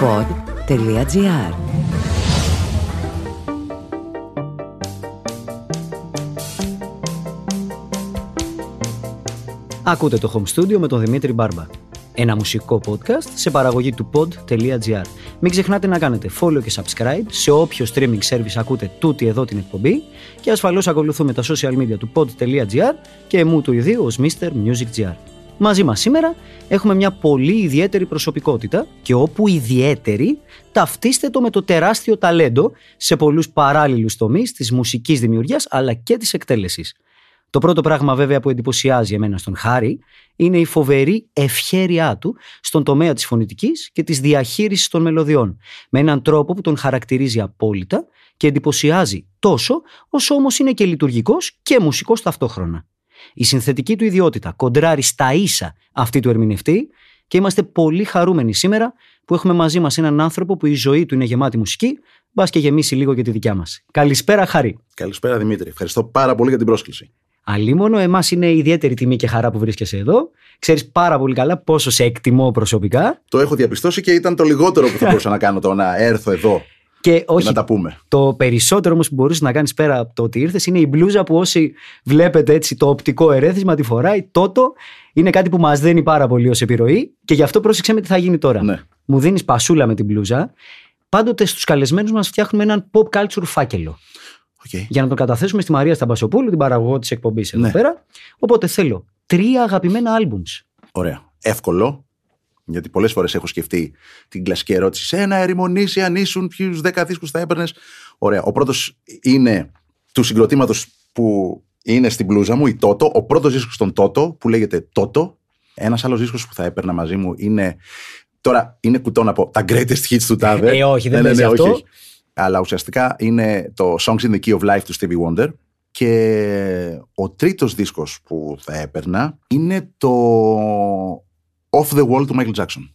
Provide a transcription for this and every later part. pod.gr. Ακούτε το Home Studio με τον Δημήτρη Μπάρμπα. Ένα μουσικό podcast σε παραγωγή του pod.gr. Μην ξεχνάτε να κάνετε follow και subscribe σε όποιο streaming service ακούτε τούτη εδώ την εκπομπή και ασφαλώς ακολουθούμε τα social media του pod.gr και εμού του ιδίου ως Mr. Music.gr. Μαζί μας σήμερα έχουμε μια πολύ ιδιαίτερη προσωπικότητα και όπου ιδιαίτερη ταυτίστε το με το τεράστιο ταλέντο σε πολλούς παράλληλους τομείς της μουσικής δημιουργίας αλλά και της εκτέλεσης. Το πρώτο πράγμα βέβαια που εντυπωσιάζει εμένα στον Χάρη είναι η φοβερή ευχέρειά του στον τομέα της φωνητικής και της διαχείρισης των μελωδιών με έναν τρόπο που τον χαρακτηρίζει απόλυτα και εντυπωσιάζει τόσο όσο όμως είναι και λειτουργικός και μουσικός ταυτόχρονα. Η συνθετική του ιδιότητα κοντράρει στα ίσα αυτή του ερμηνευτή και είμαστε πολύ χαρούμενοι σήμερα που έχουμε μαζί μας έναν άνθρωπο που η ζωή του είναι γεμάτη μουσική, μπας και γεμίσει λίγο και τη δικιά μας. Καλησπέρα Χάρη. Καλησπέρα Δημήτρη. Ευχαριστώ πάρα πολύ για την πρόσκληση. Αλίμονο, εμάς είναι ιδιαίτερη τιμή και χαρά που βρίσκεσαι εδώ. Ξέρεις πάρα πολύ καλά πόσο σε εκτιμώ προσωπικά. Το έχω διαπιστώσει και ήταν το λιγότερο που θα μπορούσα να κάνω, το να έρθω εδώ. Και όχι, να τα πούμε. Το περισσότερο όμως που μπορούσε να κάνεις πέρα από το ότι ήρθες είναι η μπλούζα που όσοι βλέπετε έτσι το οπτικό ερέθισμα τη φοράει, Toto. Είναι κάτι που μας δένει πάρα πολύ ως επιρροή και γι' αυτό πρόσεξε με τι θα γίνει τώρα. Ναι. Μου δίνεις πασούλα με την μπλούζα. Πάντοτε στους καλεσμένους μας φτιάχνουμε έναν pop culture φάκελο. Okay. Για να τον καταθέσουμε στη Μαρία Σταμπασοπούλου, την παραγωγό της εκπομπής εδώ πέρα. Οπότε θέλω 3 αγαπημένα άλμπουμς. Ωραία. Εύκολο. Γιατί πολλές φορές έχω σκεφτεί την κλασική ερώτηση. Σε ένα ερημονήσι, αν ήσουν, ποιους 10 δίσκους θα έπαιρνες. Ωραία. Ο πρώτος είναι του συγκροτήματος που είναι στην μπλούζα μου, η Toto. Ο πρώτος δίσκος των Toto, που λέγεται Toto. Ένας άλλος δίσκος που θα έπαιρνα μαζί μου είναι. Τώρα είναι κουτό να πω. Τα greatest hits του τάδε. Όχι, δεν παίζει αυτό. Όχι. Αλλά ουσιαστικά είναι το Songs in the Key of Life του Stevie Wonder. Και ο τρίτος δίσκος που θα έπαιρνα είναι το Off the Wall του Michael Jackson.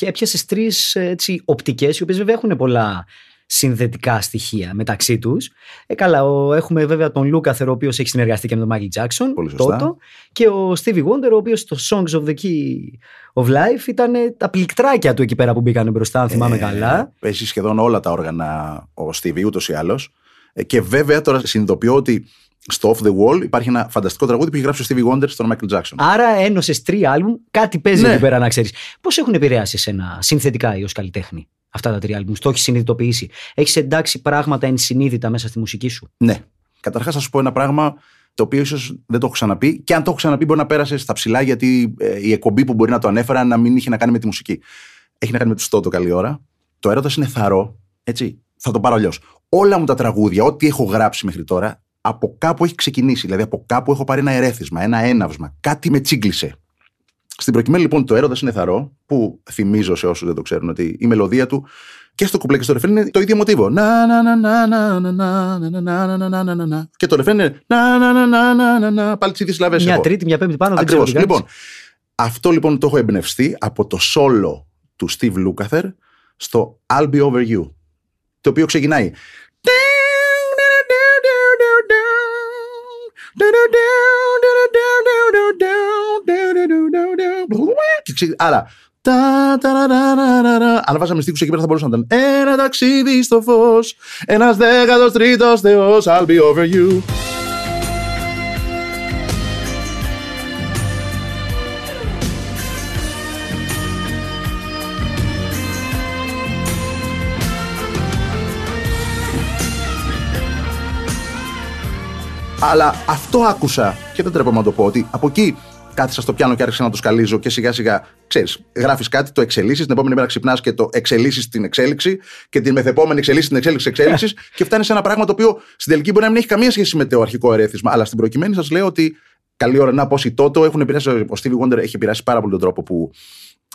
Έπιασες 3 έτσι, οπτικές, οι οποίες βέβαια έχουν πολλά συνδετικά στοιχεία μεταξύ τους. Καλά, έχουμε βέβαια τον Lukather, ο οποίος έχει συνεργαστεί και με τον Michael Jackson. Πολύ σωστά. Toto, και ο Stevie Wonder, ο οποίος το Songs of the Key of Life ήταν τα πληκτράκια του εκεί πέρα που μπήκανε μπροστά, αν θυμάμαι καλά. Παίζει σχεδόν όλα τα όργανα ο Stevie, ούτως ή άλλως. Και βέβαια τώρα συνειδητοποιώ ότι στο Off the Wall υπάρχει ένα φανταστικό τραγούδι που έχει γράψει ο Stevie Wonder στον Michael Jackson. Άρα ένωσες 3 άλμπουμ, κάτι παίζει εκεί πέρα να ξέρεις. Πώς έχουν επηρεάσει εσένα συνθετικά ή ως καλλιτέχνη αυτά τα 3 άλμπουμ, το έχεις συνειδητοποιήσει? Έχεις εντάξει πράγματα ενσυνείδητα μέσα στη μουσική σου? Ναι. Καταρχάς θα σου πω ένα πράγμα το οποίο ίσως δεν το έχω ξαναπεί. Και αν το έχω ξαναπεί, μπορεί να πέρασε στα ψηλά, γιατί η εκπομπή που μπορεί να το ανέφερα να μην είχε να κάνει με τη μουσική. Έχει να κάνει με τους Toto, καλή ώρα. Το Έρωτας είναι θαρρώ. Έτσι. Θα το πάρω αλλιώς. Όλα μου τα τραγούδια, ό,τι έχω γράψει μέχρι τώρα, από κάπου έχει ξεκινήσει. Δηλαδή, από κάπου έχω πάρει ένα ερέθισμα, ένα έναυσμα. Κάτι με τσίγκλισε. Στην προκειμένη, λοιπόν, το Έρωτας είναι θαρρώ, που θυμίζω σε όσους δεν το ξέρουν ότι η μελωδία του και στο κουπλέ και στο ρεφρέν είναι το ίδιο μοτίβο. Και το ρεφρέν είναι. Πάλι τις ίδιες συλλαβές. Μια τρίτη, μια πέμπτη πάνω. Ακριβώς. Λοιπόν, αυτό λοιπόν το έχω εμπνευστεί από το σόλο του Steve Lukather στο I'll Be Over You. Το οποίο ξεκινάει. Άρα. Αν βάζαμε στίχους εκεί πέρα θα μπορούσαν να ήταν. Ένα ταξίδι στο φως. Ένας 13ος θεός. I'll be over you. Αλλά αυτό άκουσα και δεν τρέπομαι να το πω, ότι από εκεί κάθισα στο πιάνο και άρχισα να το σκαλίζω και σιγά σιγά, ξέρεις, γράφεις κάτι, το εξελίσσεις, την επόμενη μέρα ξυπνάς και το εξελίσσεις την εξέλιξη και την μεθεπόμενη εξελίσσεις την εξέλιξη εξέλιξης και φτάνεις σε ένα πράγμα το οποίο στην τελική μπορεί να μην έχει καμία σχέση με το αρχικό ερέθισμα, αλλά στην προκειμένη σας λέω ότι καλή ώρα να πω η Toto έχουν επηρεάσει, ο Stevie Wonder έχει επηρεάσει πάρα πολύ τον τρόπο που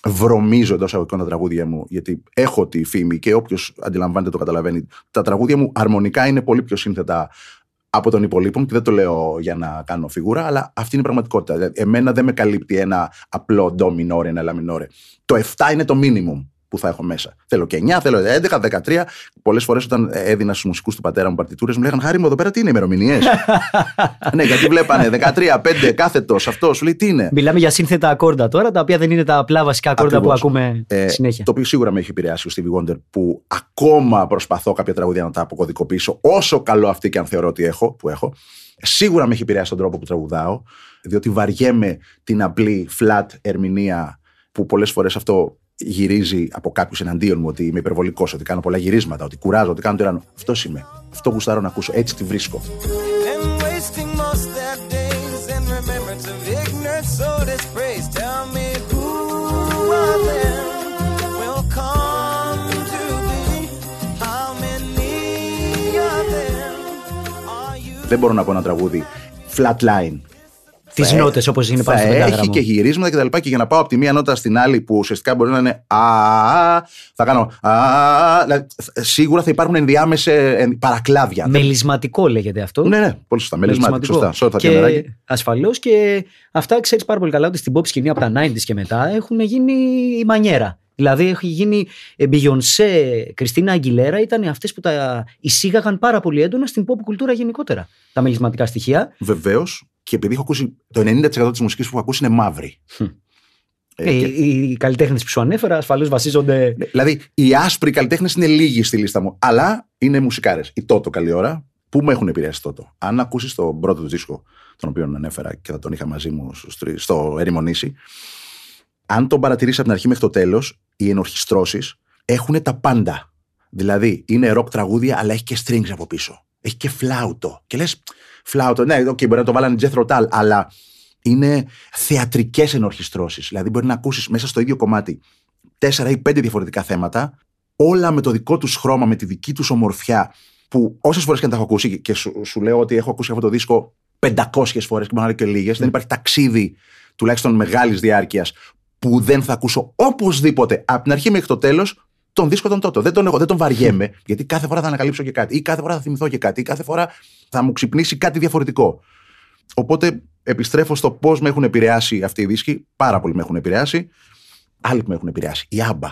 βρωμίζω εντός αγωγικών τα τραγούδια μου, γιατί έχω τη φήμη και όποιος αντιλαμβάνεται το καταλαβαίνει. Τα τραγούδια μου αρμονικά είναι πολύ πιο σύνθετα από τον υπολείπων και δεν το λέω για να κάνω φιγούρα, αλλά αυτή είναι η πραγματικότητα. Δηλαδή, εμένα δεν με καλύπτει ένα απλό ντο μινόρε, ένα λα μινόρε. Το 7 είναι το minimum. που θα έχω μέσα. Θέλω και 9, θέλω 11, 13. Πολλές φορές όταν έδινα στους μουσικούς του πατέρα μου παρτιτούρες, μου λέγανε: Χάρη μου, εδώ πέρα τι είναι ημερομηνίες? Ναι, γιατί βλέπανε 13, 5, κάθετος, αυτό σου λέει τι είναι. Μιλάμε για σύνθετα ακόρντα τώρα, τα οποία δεν είναι τα απλά βασικά ακόρντα που ακούμε συνέχεια. Το οποίο σίγουρα με έχει επηρεάσει ο Stevie Wonder, που ακόμα προσπαθώ κάποια τραγούδια να τα αποκωδικοποιήσω, όσο καλό αυτή και αν θεωρώ ότι έχω, που έχω. Σίγουρα με έχει επηρεάσει τον τρόπο που τραγουδάω, διότι βαριέμαι την απλή flat ερμηνεία που πολλές φορές αυτό γυρίζει από κάποιους εναντίον μου, ότι είμαι υπερβολικός, ότι κάνω πολλά γυρίσματα, ότι κουράζω, ότι κάνω το ένα. Αυτός είμαι. Αυτό γουστάρω να ακούσω. Έτσι τη βρίσκω. Δεν μπορώ να πω ένα τραγούδι flatline. Τις νότες όπως είναι πάνω στον διάγραμμα. Έχει και γυρίσματα και τα λοιπά, και για να πάω από τη μία νότα στην άλλη, που ουσιαστικά μπορεί να είναι α, θα κάνω α, δηλαδή, σίγουρα θα υπάρχουν ενδιάμεσα παρακλάδια. Μελισματικό λέγεται αυτό. Ναι, ναι, πολύ σωστά. Μελισματικό. Σωστά. Και ασφαλώς, και αυτά ξέρεις πάρα πολύ καλά ότι στην pop σκηνή από τα 90s και μετά έχουν γίνει η μανιέρα. Δηλαδή έχει γίνει Μπιγιονσέ, Κριστίνα Αγγιλέρα, ήταν αυτές που τα εισήγαγαν πάρα πολύ έντονα στην pop κουλτούρα γενικότερα. Τα μελισματικά στοιχεία. Βεβαίως. Και επειδή έχω ακούσει, το 90% της μουσικής που έχω ακούσει είναι μαύρη. Οι καλλιτέχνες που σου ανέφερα ασφαλώς βασίζονται. Δηλαδή, οι άσπροι καλλιτέχνες είναι λίγοι στη λίστα μου. Αλλά είναι μουσικάρες. Η Toto, καλή ώρα, που με έχουν επηρεάσει Toto. Αν ακούσεις τον πρώτο του δίσκο, τον οποίο ανέφερα και θα τον είχα μαζί μου στο ερημονήσι, αν τον παρατηρήσεις από την αρχή μέχρι το τέλος, οι ενορχιστρώσεις έχουν τα πάντα. Δηλαδή, είναι ροκ τραγούδια, αλλά έχει και strings από πίσω. Έχει και φλάουτο. Και λες, φλάουτο, ναι, okay, μπορεί να το βάλανε Jethro Tull, αλλά είναι θεατρικές ενορχιστρώσεις. Δηλαδή, μπορεί να ακούσεις μέσα στο ίδιο κομμάτι 4 ή 5 διαφορετικά θέματα, όλα με το δικό τους χρώμα, με τη δική τους ομορφιά, που όσες φορές και αν τα έχω ακούσει, και σου λέω ότι έχω ακούσει αυτό το δίσκο 500 φορές, και μπορεί και λίγες, δεν υπάρχει ταξίδι, τουλάχιστον μεγάλης διάρκειας, που δεν θα ακούσω οπωσδήποτε από την αρχή μέχρι το τέλος τον δίσκο τον Toto. Δεν τον έχω, δεν τον βαριέμαι, γιατί κάθε φορά θα ανακαλύψω και κάτι, ή κάθε φορά θα θυμηθώ και κάτι, ή κάθε φορά θα μου ξυπνήσει κάτι διαφορετικό. Οπότε επιστρέφω στο πώς με έχουν επηρεάσει αυτοί οι δίσκοι. Πάρα πολύ με έχουν επηρεάσει. Άλλοι που με έχουν επηρεάσει. Η Άμπα.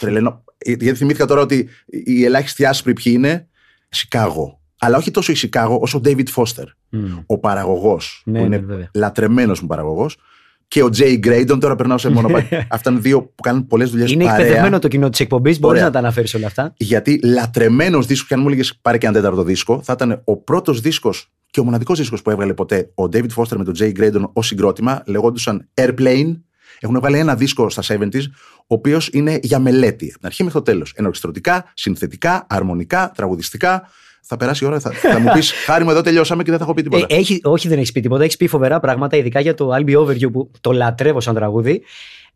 Τρελαίνω. Γιατί θυμήθηκα τώρα ότι οι ελάχιστοι άσπροι ποιοι είναι. Σικάγο. Αλλά όχι τόσο η Σικάγο όσο ο David Foster. Ο παραγωγός. Ναι, που είναι λατρεμένος μου παραγωγός. Και ο Jay Graydon, τώρα περνάω σε μονοπάτι. Αυτά είναι δύο που κάνουν πολλές δουλειές παρέα. Είναι εκπαιδευμένο το κοινό της εκπομπής, μπορείς να τα αναφέρεις όλα αυτά. Γιατί λατρεμένος δίσκος, και αν μου έλεγες πάρε και ένα τέταρτο δίσκο, θα ήταν ο πρώτος δίσκος και ο μοναδικός δίσκος που έβγαλε ποτέ ο David Foster με τον Jay Graydon ως συγκρότημα. Λεγόντουσαν Airplane. Έχουν βγάλει ένα δίσκο στα 70s, ο οποίος είναι για μελέτη. Από την αρχή μέχρι το τέλος. Ενορχιστρωτικά, συνθετικά, αρμονικά, τραγουδιστικά. Θα περάσει η ώρα, θα μου πεις Χάρη μου, εδώ τελειώσαμε και δεν θα έχω πει τίποτα. Όχι, δεν έχεις πει τίποτα. Έχεις πει φοβερά πράγματα, ειδικά για το I'll Be Over You, που το λατρεύω σαν τραγούδι.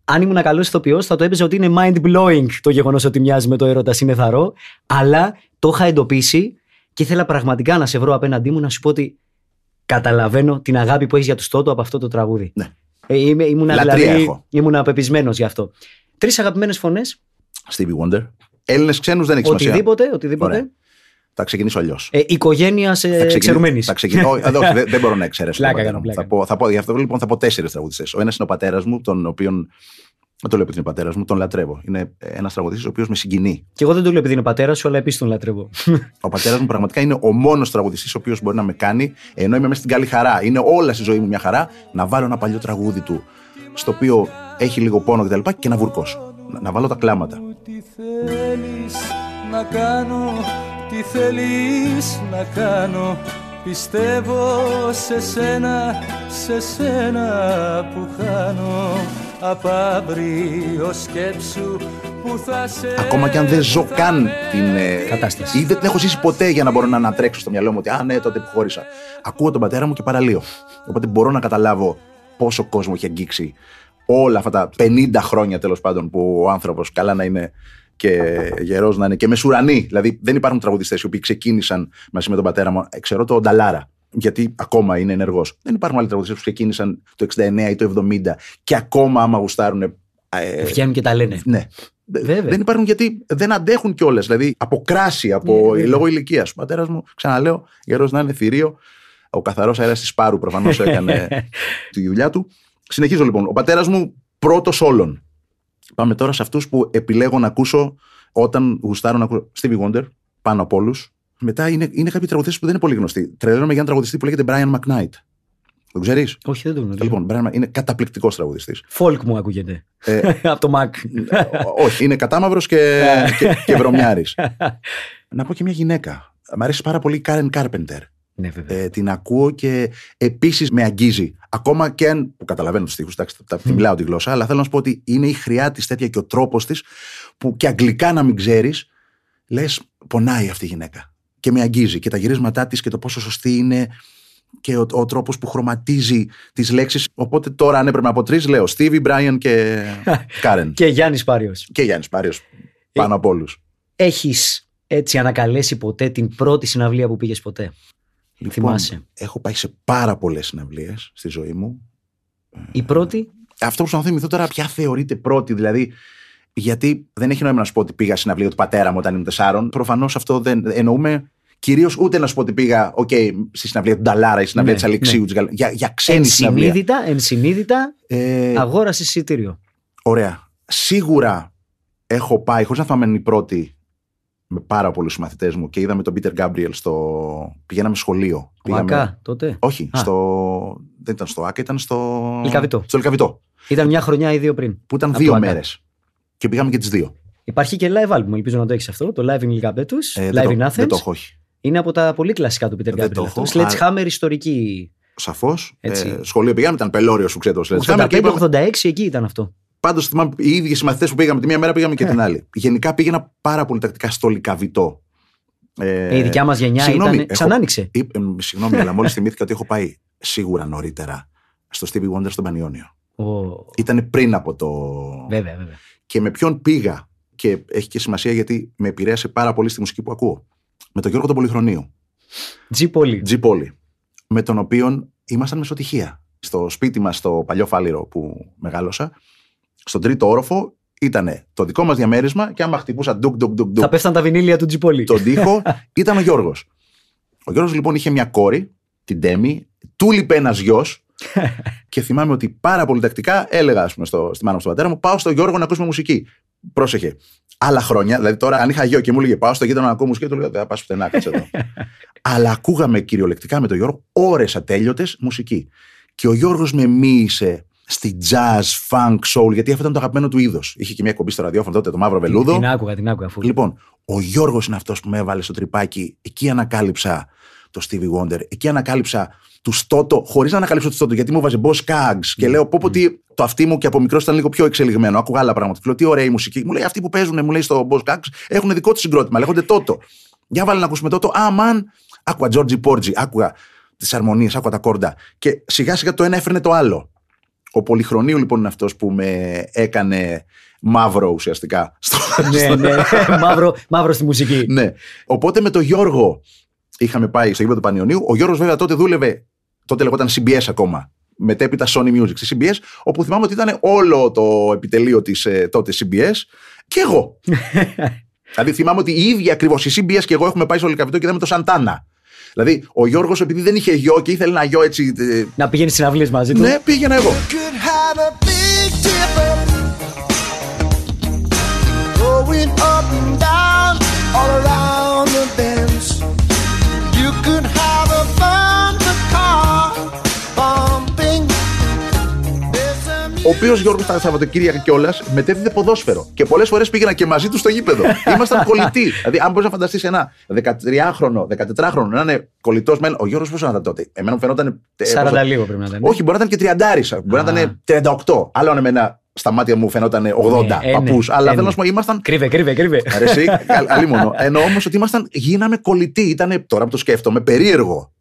Αν ήμουν καλός ηθοποιός, θα το έπαιζε ότι είναι mind blowing το γεγονός ότι μοιάζει με το Έρωτας είναι θαρρώ. Αλλά το είχα εντοπίσει και ήθελα πραγματικά να σε βρω απέναντί μου να σου πω ότι καταλαβαίνω την αγάπη που έχεις για τους Toto από αυτό το τραγούδι. Ναι. Ήμουν απεπισμένος γι' αυτό. 3 αγαπημένες φωνές. Stevie Wonder. Έλληνες, ξένους, δεν έχει σημασία. Οτιδήποτε. Ωραία. Θα ξεκινήσω αλλιώς. Οικογένεια εξαιρουμένης. Δεν μπορώ να εξαιρέσω. Θα πω γι' αυτό λοιπόν θα πω 4 τραγουδιστές. Ο ένας είναι ο πατέρας μου, τον οποίον. Δεν το λέω επειδή είναι ο πατέρας μου, τον λατρεύω. Είναι ένας τραγουδιστής ο οποίος με συγκινεί. Και εγώ δεν το λέω επειδή είναι ο πατέρας σου, αλλά επίσης τον λατρεύω. Ο πατέρας μου πραγματικά είναι ο μόνος τραγουδιστής ο οποίος μπορεί να με κάνει, ενώ είμαι μέσα στην καλή χαρά. Είναι όλα στη ζωή μου μια χαρά, να βάλω ένα παλιό τραγούδι του, στο οποίο έχει λίγο πόνο κτλ. Και να βουρκώσω. Να βάλω τα κλάματα. Τι θέλεις να κάνω, πιστεύω σε σένα που χάνω. Απ' αύριο σκέψου που θα σε. Ακόμα και αν δεν ζω καν την κατάσταση ή δεν την έχω ζήσει ποτέ για να μπορώ να ανατρέξω στο μυαλό μου ότι ναι, τότε που χώρισα. Ακούω τον πατέρα μου και παραλύω. Οπότε μπορώ να καταλάβω πόσο κόσμο έχει αγγίξει όλα αυτά τα 50 χρόνια τέλος πάντων που ο άνθρωπος, καλά να είναι και γερός να είναι και μεσουρανή. Δηλαδή δεν υπάρχουν τραγουδιστές οι οποίοι ξεκίνησαν μαζί με τον πατέρα μου. Ξέρω το Νταλάρα, γιατί ακόμα είναι ενεργός. Δεν υπάρχουν άλλοι τραγουδιστές που ξεκίνησαν το 69 ή το 70 και ακόμα άμα γουστάρουν. Βγαίνουν και τα λένε. Ναι. Βέβαια. Δεν υπάρχουν γιατί δεν αντέχουν κιόλας. Δηλαδή αποκράσει από λόγω ηλικίας. Ο πατέρας μου, ξαναλέω, γερός να είναι θηρίο. Ο καθαρός αέρας της Πάρου προφανώς έκανε τη δουλειά του. Συνεχίζω λοιπόν. Ο πατέρας μου πρώτος όλων. Πάμε τώρα σε αυτούς που επιλέγω να ακούσω όταν γουστάρω να ακούσω. Stevie Wonder, πάνω από όλους. Μετά είναι κάποιοι τραγουδιστές που δεν είναι πολύ γνωστοί. Τρελαίνομαι για έναν τραγουδιστή που λέγεται Brian McKnight. Το ξέρεις? Όχι, δεν το γνωρίζω. Λοιπόν, Brian είναι καταπληκτικός τραγουδιστής. Φόλκ μου ακούγεται. Από το Μακ. Όχι, είναι κατάμαυρος και βρωμιάρης. Να πω και μια γυναίκα. Μ' αρέσει πάρα πολύ η Karen Carpenter. Ναι, την ακούω και επίσης με αγγίζει. Ακόμα και αν. Που καταλαβαίνω τους στίχους, μιλάω τη γλώσσα, αλλά θέλω να σου πω ότι είναι η χρειά της τέτοια και ο τρόπος της που και αγγλικά να μην ξέρεις, λες πονάει αυτή η γυναίκα. Και με αγγίζει. Και τα γυρίσματά της και το πόσο σωστή είναι και ο τρόπος που χρωματίζει τις λέξεις. Οπότε τώρα, αν έπρεπε να πω τρεις, λέω Stevie, Brian και Karen. Και Γιάννης Πάριος. Και Γιάννης Πάριος. Πάνω από όλους. Έχεις έτσι ανακαλέσει ποτέ την πρώτη συναυλία που πήγες ποτέ? Λοιπόν, θυμάσαι? Έχω πάει σε πάρα πολλές συναυλίες στη ζωή μου. Η πρώτη? Αυτό που σου να θυμηθώ τώρα, ποια θεωρείται πρώτη, δηλαδή. Γιατί δεν έχει νόημα να σου πω ότι πήγα συναυλία του πατέρα μου όταν ήμουν 4. Προφανώς αυτό δεν εννοούμε. Κυρίως ούτε να σου πω ότι πήγα στη συναυλία του Νταλάρα ή συναυλία της Αλεξίου. Ναι. Για ξένη συναυλία. Ενσυνείδητα αγόρασες εισιτήριο. Ωραία. Σίγουρα έχω πάει, χωρίς να θυμάμαι είναι η πρώτη, με πάρα πολλούς συμμαθητές μου και είδαμε τον Peter Gabriel στο. Πηγαίναμε σχολείο. Άκα τότε. Όχι. Δεν ήταν στο Άκα, ήταν στο. Λυκαβηττό. Στο Λυκαβηττό. Ήταν μια χρονιά ή δύο πριν. Που ήταν δύο μέρες. Και πήγαμε και τις δύο. Υπάρχει και live album, ελπίζω να το έχεις αυτό. Το Live in Λυκαβηττούς. Live in Athens. Δεν το έχω, όχι. Είναι από τα πολύ κλασικά του Peter Gabriel. Sledgehammer ιστορική. Σαφώς. Σχολείο πηγαίναμε, ήταν πελώριος που ξέρετε το Sledgehammer. Το 85-86 εκεί ήταν αυτό. Πάντως θυμάμαι οι ίδιοι συμμαθητές που πήγαμε τη μία μέρα πήγαμε και την άλλη. Γενικά πήγαινα πάρα πολύ τακτικά στο Λυκαβηττό. Η δικιά μας γενιά ήταν. Ξανάνοιξε. Συγγνώμη, αλλά μόλις θυμήθηκα ότι έχω πάει σίγουρα νωρίτερα στο Stevie Wonder στον Πανιόνιο. Ήταν πριν από το. Βέβαια, βέβαια. Και με ποιον πήγα. Και έχει και σημασία γιατί με επηρέασε πάρα πολύ στη μουσική που ακούω. Με τον Γιώργο τον Πολυχρονίου. Τζι Πόλη. Με τον οποίο ήμασταν μεσοτυχία. Στο σπίτι μας, στο παλιό Φάληρο που μεγάλωσα. Στον τρίτο όροφο ήταν το δικό μας διαμέρισμα και άμα χτυπούσα ντουκ. Θα πέφταν τα βινίλια του Τζιπολί. Τον τοίχο ήταν ο Γιώργος. Ο Γιώργος λοιπόν είχε μια κόρη, την Τέμη, του λείπε ένας γιος και θυμάμαι ότι πάρα πολύ τακτικά έλεγα, ας πούμε, στη μάνα μου, στον πατέρα μου, πάω στο Γιώργο να ακούσουμε μουσική. Πρόσεχε. Άλλα χρόνια, δηλαδή τώρα αν είχα γιο και μου έλεγε πάω στο γείτονα να ακούω μουσική, του λέω δεν θα πας πουθενά, κάτσε εδώ. Αλλά ακούγαμε κυριολεκτικά με τον Γιώργο ώρες ατέλειωτες μουσική. Και ο Γιώργος με μίλησε. Στη jazz, funk, soul, γιατί αυτό ήταν το αγαπημένο του είδος. Είχε και μια κομπή στο ραδιόφωνο τότε, το μαύρο βελούδο. Την άκουγα. Αφού. Λοιπόν, ο Γιώργος είναι αυτός που με έβαλε στο τρυπάκι. Εκεί ανακάλυψα το Stevie Wonder. Εκεί ανακάλυψα τους Toto, χωρίς να ανακαλύψω τους Toto, γιατί μου βάζε Boz Scaggs. Και λέω, πω ότι το αυτί μου και από μικρός ήταν λίγο πιο εξελιγμένο. Άκουγα άλλα πράγματα. Λέω, τι ωραία η μουσική. Μου λέει, αυτοί που παίζουν, μου λέει στο Boz Scaggs, έχουν δικό τους συγκρότημα. Λέγονται Toto. Για βάλε να ακούσουμε Toto. Αμάν, άκουγα Georgie Porgy, άκουγα τις αρμονίες, άκουγα τα κόρντα. Και σιγά σιγά το ένα έφερνε το άλλο. Ο Πολυχρονίου λοιπόν είναι αυτός που με έκανε μαύρο ουσιαστικά. Ναι, μαύρο στη μουσική. Ναι. Οπότε με τον Γιώργο είχαμε πάει στο γήπεδο του Πανιωνίου. Ο Γιώργος βέβαια τότε δούλευε, τότε λεγόταν CBS ακόμα, μετέπειτα Sony Music στη CBS, όπου θυμάμαι ότι ήταν όλο το επιτελείο της τότε CBS και εγώ. Δηλαδή θυμάμαι ότι η ίδια ακριβώς η CBS και εγώ έχουμε πάει στο Λυκαβηττό και είδαμε το Σαντάνα. Δηλαδή, ο Γιώργος, επειδή δεν είχε γιο και ήθελε να γιο έτσι. Να πηγαίνει στις συναυλίες μαζί του. Ναι, πήγαινα εγώ. Ο οποίος Γιώργος τα Σαββατοκύριακα κιόλας μετέδιδε ποδόσφαιρο. Και πολλές φορές πήγαινα και μαζί του στο γήπεδο. Ήμασταν κολλητοί. Δηλαδή, αν μπορείς να φανταστείς ένα 13χρονο, 14χρονο, να είναι κολλητός μεν. Ο Γιώργος πόσο να ήταν τότε. Εμένα μου φαινόταν. 40 λίγο πρέπει να ήταν. Όχι, μπορεί να ήταν και 30. Μπορεί να ήταν 38. Άλλον εμένα στα μάτια μου φαινόταν 80 παππούς. Αλλά θέλω να σου πω, ήμασταν. Κρύβε. Αρέσει, αλλήμονο. Ενώ όμως ότι ήμασταν, γίναμε κολλητοί. Ήταν τώρα που το σκέφτομαι περίεργο.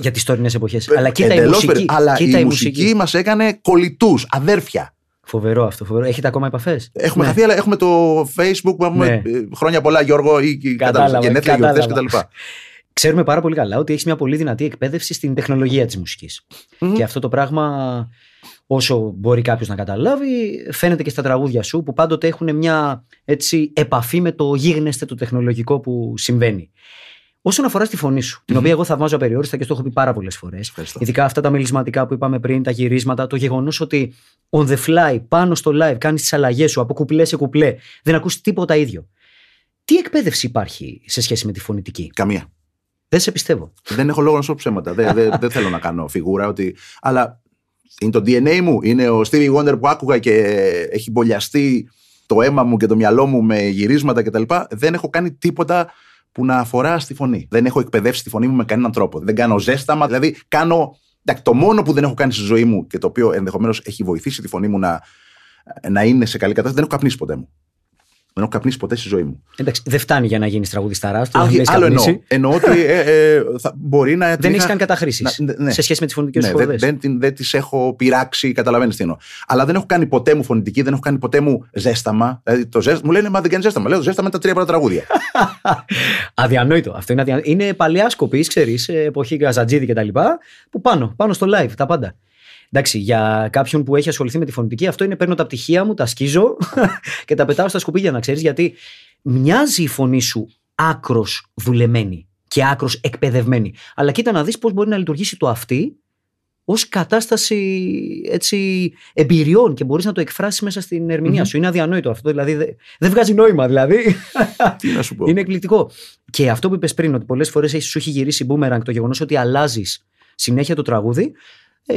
Για τις τωρινές εποχές. Αλλά κοίτα η μουσική. Αλλά η μουσική μας έκανε κολλητούς, αδέρφια. Φοβερό αυτό. Φοβερό. Έχετε ακόμα επαφές? Έχουμε χαθεί, αλλά έχουμε το Facebook που έχουμε χρόνια πολλά, Γιώργο, ή γενέθλια, γιορτές κτλ. Ξέρουμε πάρα πολύ καλά ότι έχεις μια πολύ δυνατή εκπαίδευση στην τεχνολογία της μουσικής. Και αυτό το πράγμα, όσο μπορεί κάποιος να καταλάβει, φαίνεται και στα τραγούδια σου που πάντοτε έχουν μια έτσι επαφή με το γίγνεσθε το τεχνολογικό που συμβαίνει. Όσον αφορά στη φωνή σου, την οποία εγώ θαυμάζω απεριόριστα και το έχω πει πάρα πολλές φορές. Ειδικά αυτά τα μελισματικά που είπαμε πριν, τα γυρίσματα, το γεγονός ότι on the fly, πάνω στο live, κάνεις τις αλλαγές σου από κουπλέ σε κουπλέ, δεν ακούς τίποτα ίδιο. Τι εκπαίδευση υπάρχει σε σχέση με τη φωνητική? Καμία. Δεν σε πιστεύω. Δεν έχω λόγο να σου πω ψέματα. Δεν θέλω να κάνω φιγούρα. Αλλά είναι το DNA μου. Είναι ο Stevie Wonder που άκουγα και έχει μπολιαστεί το αίμα μου και το μυαλό μου με γυρίσματα κτλ. Δεν έχω κάνει τίποτα που να αφορά στη φωνή. Δεν έχω εκπαιδεύσει τη φωνή μου με κανέναν τρόπο. Δεν κάνω ζέσταμα. Δηλαδή, κάνω. Το μόνο που δεν έχω κάνει στη ζωή μου και το οποίο ενδεχομένως έχει βοηθήσει τη φωνή μου να είναι σε καλή κατάσταση, δεν έχω καπνίσει ποτέ μου. Δεν έχω καπνίσει ποτέ στη ζωή μου. Εντάξει, δεν φτάνει για να γίνει τραγουδιστάρας. Άλλο εννοώ ότι μπορεί να. Δεν έχει καν καταχρήσεις σε σχέση με τις φωνητικές σου σπουδές. Δεν τις έχω πειράξει, καταλαβαίνεις τι εννοώ. Αλλά δεν έχω κάνει ποτέ μου φωνητική, δεν έχω κάνει ποτέ μου ζέσταμα. Δηλαδή, μου λένε, μα δεν κάνει ζέσταμα. Λέω, ζέσταμα είναι τα τρία πρώτα τραγούδια. Αδιανόητο. Αυτό είναι αδιανόητο. Είναι παλιά σκοπή, ξέρεις, εποχή Καζατζίδη κτλ. Που πάνω στο live τα πάντα. Εντάξει, για κάποιον που έχει ασχοληθεί με τη φωνητική, αυτό είναι: παίρνω τα πτυχία μου, τα σκίζω και τα πετάω στα σκουπίδια, να ξέρεις, γιατί μοιάζει η φωνή σου άκρος δουλεμένη και άκρος εκπαιδευμένη. Αλλά κοίτα να δεις πώς μπορεί να λειτουργήσει το αυτή ως κατάσταση, έτσι, εμπειριών και μπορείς να το εκφράσεις μέσα στην ερμηνεία σου. Είναι αδιανόητο αυτό, δηλαδή δεν βγάζει νόημα, δηλαδή. Τι να σου πω. Είναι εκπληκτικό. Και αυτό που είπες πριν, ότι πολλές φορές σου έχει γυρίσει μπούμερανγκ το γεγονός ότι αλλάζεις συνέχεια το τραγούδι.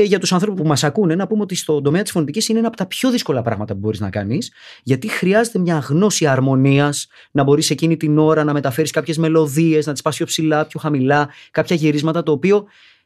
Για τους ανθρώπους που μας ακούνε, να πούμε ότι στον τομέα της φωνητικής είναι ένα από τα πιο δύσκολα πράγματα που μπορείς να κάνεις, γιατί χρειάζεται μια γνώση αρμονίας, να μπορείς εκείνη την ώρα να μεταφέρεις κάποιες μελωδίες, να τις πας πιο ψηλά, πιο χαμηλά, κάποια γυρίσματα, το οποίο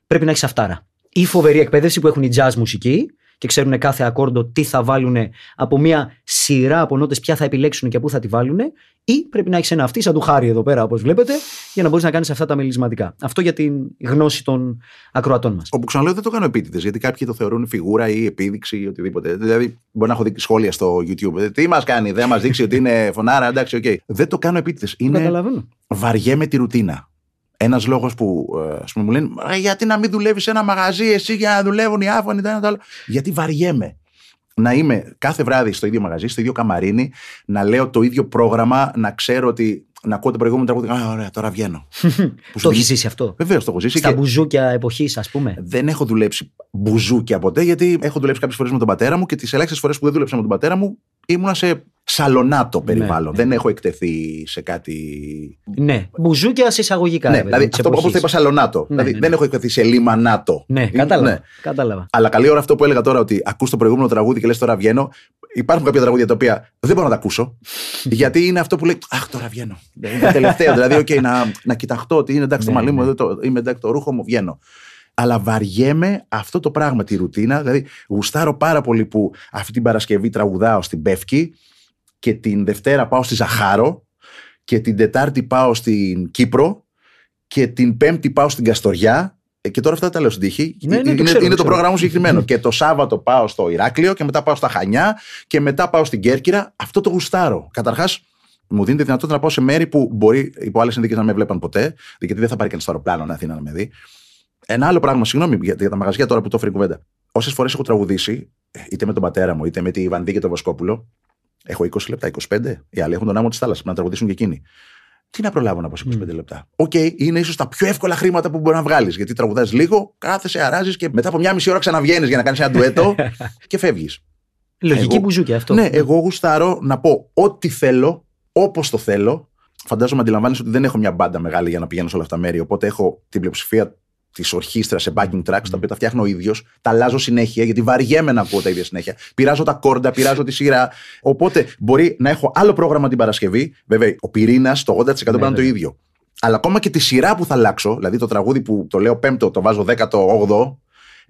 πρέπει να έχεις αυτάρα. Η φοβερή εκπαίδευση που έχουν οι jazz μουσικοί και ξέρουν κάθε ακόρντο τι θα βάλουν από μια σειρά από νότες, ποια θα επιλέξουν και πού θα τη βάλουν, ή πρέπει να έχεις ένα αυτή, σαν του Χάρη εδώ πέρα, όπως βλέπετε, για να μπορείς να κάνεις αυτά τα μελισματικά. Αυτό για την γνώση των ακροατών μας. Όπου ξαναλέω, δεν το κάνω επίτηδες, γιατί κάποιοι το θεωρούν φιγούρα ή επίδειξη ή οτιδήποτε. Δηλαδή, μπορεί να έχω δει σχόλια στο YouTube. Τι μας κάνει, δεν μας δείξει ότι είναι φωνάρα, εντάξει, οκ. Okay. Δεν το κάνω επίτηδες. Βαριέμαι τη ρουτίνα. Ένας λόγος που μου λένε, γιατί να μην δουλεύεις σε ένα μαγαζί, εσύ, για να δουλεύουν οι άφωνοι, το ένα το άλλο. Γιατί βαριέμαι να είμαι κάθε βράδυ στο ίδιο μαγαζί, στο ίδιο καμαρίνι, να λέω το ίδιο πρόγραμμα, να ξέρω ότι. Να ακούω το προηγούμενο τραγούδι. Α, ωραία, τώρα βγαίνω. Το έχεις ζήσει αυτό? Βεβαίως το έχω ζήσει. Στα μπουζούκια εποχής, ας πούμε. Δεν έχω δουλέψει μπουζούκια ποτέ, γιατί έχω δουλέψει κάποιες φορές με τον πατέρα μου και τις ελάχιστες φορές που δεν δούλεψα με τον πατέρα μου ήμουνα σε σαλονάτο περιβάλλον. Ναι. Δεν έχω εκτεθεί σε κάτι. Ναι, μπουζούκια σε εισαγωγικά. Ναι, δηλαδή αυτό όπως θα είπα, σαλονάτο. Ναι, δηλαδή ναι. Δεν έχω εκτεθεί σε λιμανάτο. Ναι, κατάλαβα. Ναι. Κατάλαβα. Αλλά καλή ώρα αυτό που έλεγα τώρα, ότι ακούς το προηγούμενο τραγούδι και λες τώρα βγαίνω. Υπάρχουν κάποια τραγούδια τα οποία δεν μπορώ να τα ακούσω, γιατί είναι αυτό που λέει, αχ, τώρα βγαίνω. Είναι τελευταία. Δηλαδή, okay, να κοιταχτώ ότι είναι εντάξει το μαλλί μου, είμαι εντάξει το ρούχο μου, βγαίνω. Αλλά βαριέμαι αυτό το πράγμα, τη ρουτίνα. Δηλαδή, γουστάρω πάρα πολύ που αυτή την Παρασκευή τραγουδάω στην Πεύκη και την Δευτέρα πάω στη Ζαχάρο και την Τετάρτη πάω στην Κύπρο και την Πέμπτη πάω στην Καστοριά. Και τώρα αυτά τα λέω στην τύχη. Είναι το πρόγραμμα μου συγκεκριμένο. Και το Σάββατο πάω στο Ηράκλειο και μετά πάω στα Χανιά και μετά πάω στην Κέρκυρα. Αυτό το γουστάρω. Καταρχάς, μου δίνεται δυνατότητα να πάω σε μέρη που μπορεί υπό άλλες συνθήκες να με βλέπαν ποτέ, γιατί δεν θα πάρει κανείς στο αεροπλάνο να Αθήνα να με δει. Ένα άλλο πράγμα, συγγνώμη για τα μαγαζιά τώρα που το έφερε η κουβέντα. Όσες φορές έχω τραγουδήσει, είτε με τον πατέρα μου, είτε με τη Βανδί και τον Βοσκόπουλο, έχω 20 λεπτά, 25. Οι άλλοι έχουν τον άμμο της θάλασσας, να τραγουδήσουν και εκείνοι. Τι να προλάβω να πω σε 25 λεπτά? Οκ, είναι ίσως τα πιο εύκολα χρήματα που μπορεί να βγάλεις. Γιατί τραγουδάς λίγο, κάθεσαι, αράζεις και μετά από μια μισή ώρα ξαναβγαίνεις για να κάνεις ένα ντουέτο και φεύγεις. Λογική μπουζούκια αυτό. Ναι, εγώ γουστάρω να πω ό,τι θέλω, όπως το θέλω. Φαντάζομαι αντιλαμβάνεσαι ότι δεν έχω μια μπάντα μεγάλη για να πηγαίνω σε όλα αυτά τα μέρη. Οπότε έχω την πλειοψηφία της ορχήστρας σε backing tracks, τα οποία τα φτιάχνω ο ίδιος. Τα αλλάζω συνέχεια, γιατί βαριέμαι να ακούω τα ίδια συνέχεια. Πειράζω τα κόρντα, πειράζω τη σειρά. Οπότε μπορεί να έχω άλλο πρόγραμμα την Παρασκευή. Βέβαια, ο πυρήνας το 80% πρέπει να είναι το ίδιο. Αλλά ακόμα και τη σειρά που θα αλλάξω, δηλαδή το τραγούδι που το λέω 5ο, το βάζω 18ο,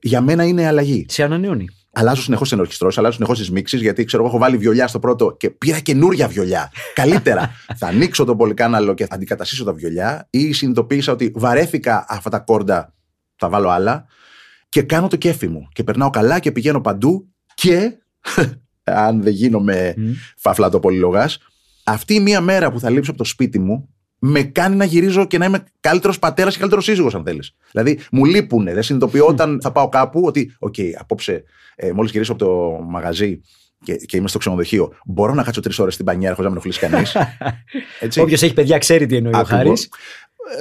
για μένα είναι αλλαγή. Σε ανανεώνει. Αλλάζω συνεχώς τις ενορχιστρώσεις, αλλάζω συνεχώς τις μίξεις, γιατί ξέρω εγώ έχω βάλει βιολιά στο πρώτο και πήρα καινούρια βιολιά. Καλύτερα. Θα ανοίξω τον πολυκάναλο και θα αντικαταστήσω τα βιολιά, ή συνειδητοποίησα ότι βαρέθηκα αυτά τα κόρντα, θα βάλω άλλα και κάνω το κέφι μου. Και περνάω καλά και πηγαίνω παντού και αν δεν γίνομαι φαφλάτο πολυλογάς, αυτή η μία μέρα που θα λείψω από το σπίτι μου με κάνει να γυρίζω και να είμαι καλύτερος πατέρας και καλύτερος σύζυγος, αν θέλεις. Δηλαδή, μου λείπουνε. Δεν συνειδητοποιώ όταν θα πάω κάπου ότι, απόψε, μόλις γυρίσω από το μαγαζί και είμαι στο ξενοδοχείο, μπορώ να κάτσω 3 ώρες στην πανιέρα χωρίς να με ενοχλήσει κανείς. Όποιος έχει παιδιά ξέρει τι εννοεί ο Χάρης.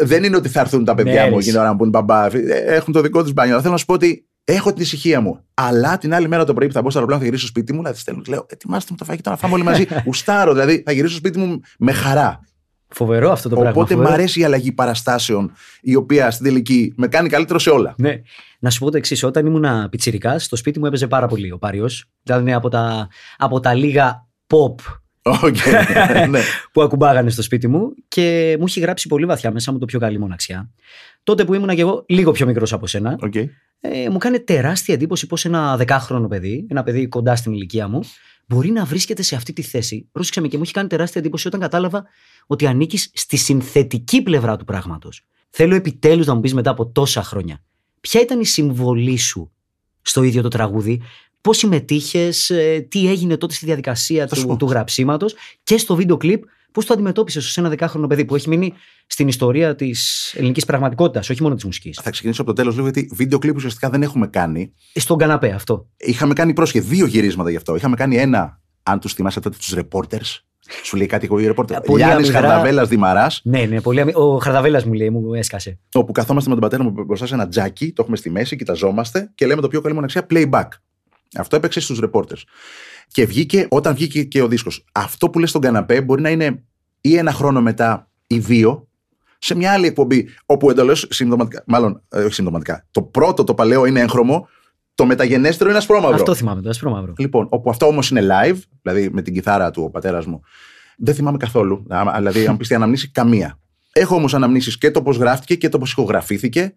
δεν είναι ότι θα έρθουν τα παιδιά μου εκείνη ώρα να πούν μπαμπά. Έχουν το δικό τους μπάνιο. Θέλω να σου πω ότι έχω την ησυχία μου. Αλλά την άλλη μέρα το πρωί που θα μπω στο αεροπλάνο, θα γυρίσω στο σπίτι μου. Δηλαδή, λέω, ετοιμάστε μου το φαγητό να φάμε όλοι μαζί. Γουστάρω, δηλαδή, θα γυρίσω στο σπίτι μου με χαρά. Φοβερό αυτό το πράγμα. Οπότε μου αρέσει η αλλαγή παραστάσεων, η οποία στην τελική με κάνει καλύτερο σε όλα. Ναι. Να σου πω το εξής. Όταν ήμουν πιτσιρικάς, στο σπίτι μου έπαιζε πάρα πολύ ο Πάριος. Δηλαδή από τα λίγα pop. Okay, ναι. που ακουμπάγανε στο σπίτι μου και μου είχε γράψει πολύ βαθιά μέσα μου το πιο καλή μοναξιά. Τότε που ήμουνα και εγώ λίγο πιο μικρός από σένα, okay. Μου κάνει τεράστια εντύπωση πως ένα 10χρονο παιδί, ένα παιδί κοντά στην ηλικία μου, μπορεί να βρίσκεται σε αυτή τη θέση. Πρόσεξε με, και μου είχε κάνει τεράστια εντύπωση όταν κατάλαβα ότι ανήκεις στη συνθετική πλευρά του πράγματος. Θέλω επιτέλους να μου πεις μετά από τόσα χρόνια, ποια ήταν η συμβολή σου στο ίδιο το τραγούδι. Πώς συμμετείχες, τι έγινε τότε στη διαδικασία του γραψίματος και στο βίντεο κλιπ, πώς το αντιμετώπισες ως ένα 10χρονο παιδί που έχει μείνει στην ιστορία της ελληνικής πραγματικότητας, όχι μόνο της μουσικής. Θα ξεκινήσω από το τέλος λίγο, γιατί βίντεο κλιπ ουσιαστικά δεν έχουμε κάνει. Στον καναπέ αυτό. Είχαμε κάνει πρόσχεδο δύο γυρίσματα γι' αυτό. Είχαμε κάνει ένα, αν τους θυμάσαι τότε, τους reporters. Σου λέει κάτι εγώ η ρεπόρτερ. Γιάννης Χαρδαβέλλας Δημαράς. Ναι, ναι, πολύ ο Χαρδαβέλλας μου λέει, μου έσκασε. Όπου καθόμαστε με τον πατέρα μου μπροστά σε ένα τζάκι, το έχουμε στη μέση, κοιταζόμαστε και λέμε το πιο καλή μοναξιά playback. Αυτό έπαιξε στους ρεπόρτερς. Και βγήκε, όταν βγήκε και ο δίσκος. Αυτό που λες στον καναπέ μπορεί να είναι ή ένα χρόνο μετά ή δύο, σε μια άλλη εκπομπή, όπου εντελώς συμπτωματικά, μάλλον όχι συμπτωματικά, το πρώτο, το παλαιό είναι έγχρωμο, το μεταγενέστερο είναι ασπρόμαυρο. Αυτό θυμάμαι, το ασπρόμαυρο. Λοιπόν, όπου αυτό όμως είναι live, δηλαδή με την κιθάρα του ο πατέρας μου, δεν θυμάμαι καθόλου. Δηλαδή, αν πεις τι αναμνήσεις, καμία. Έχω όμως αναμνήσεις και το πώς γράφτηκε και το πώς ηχογραφήθηκε.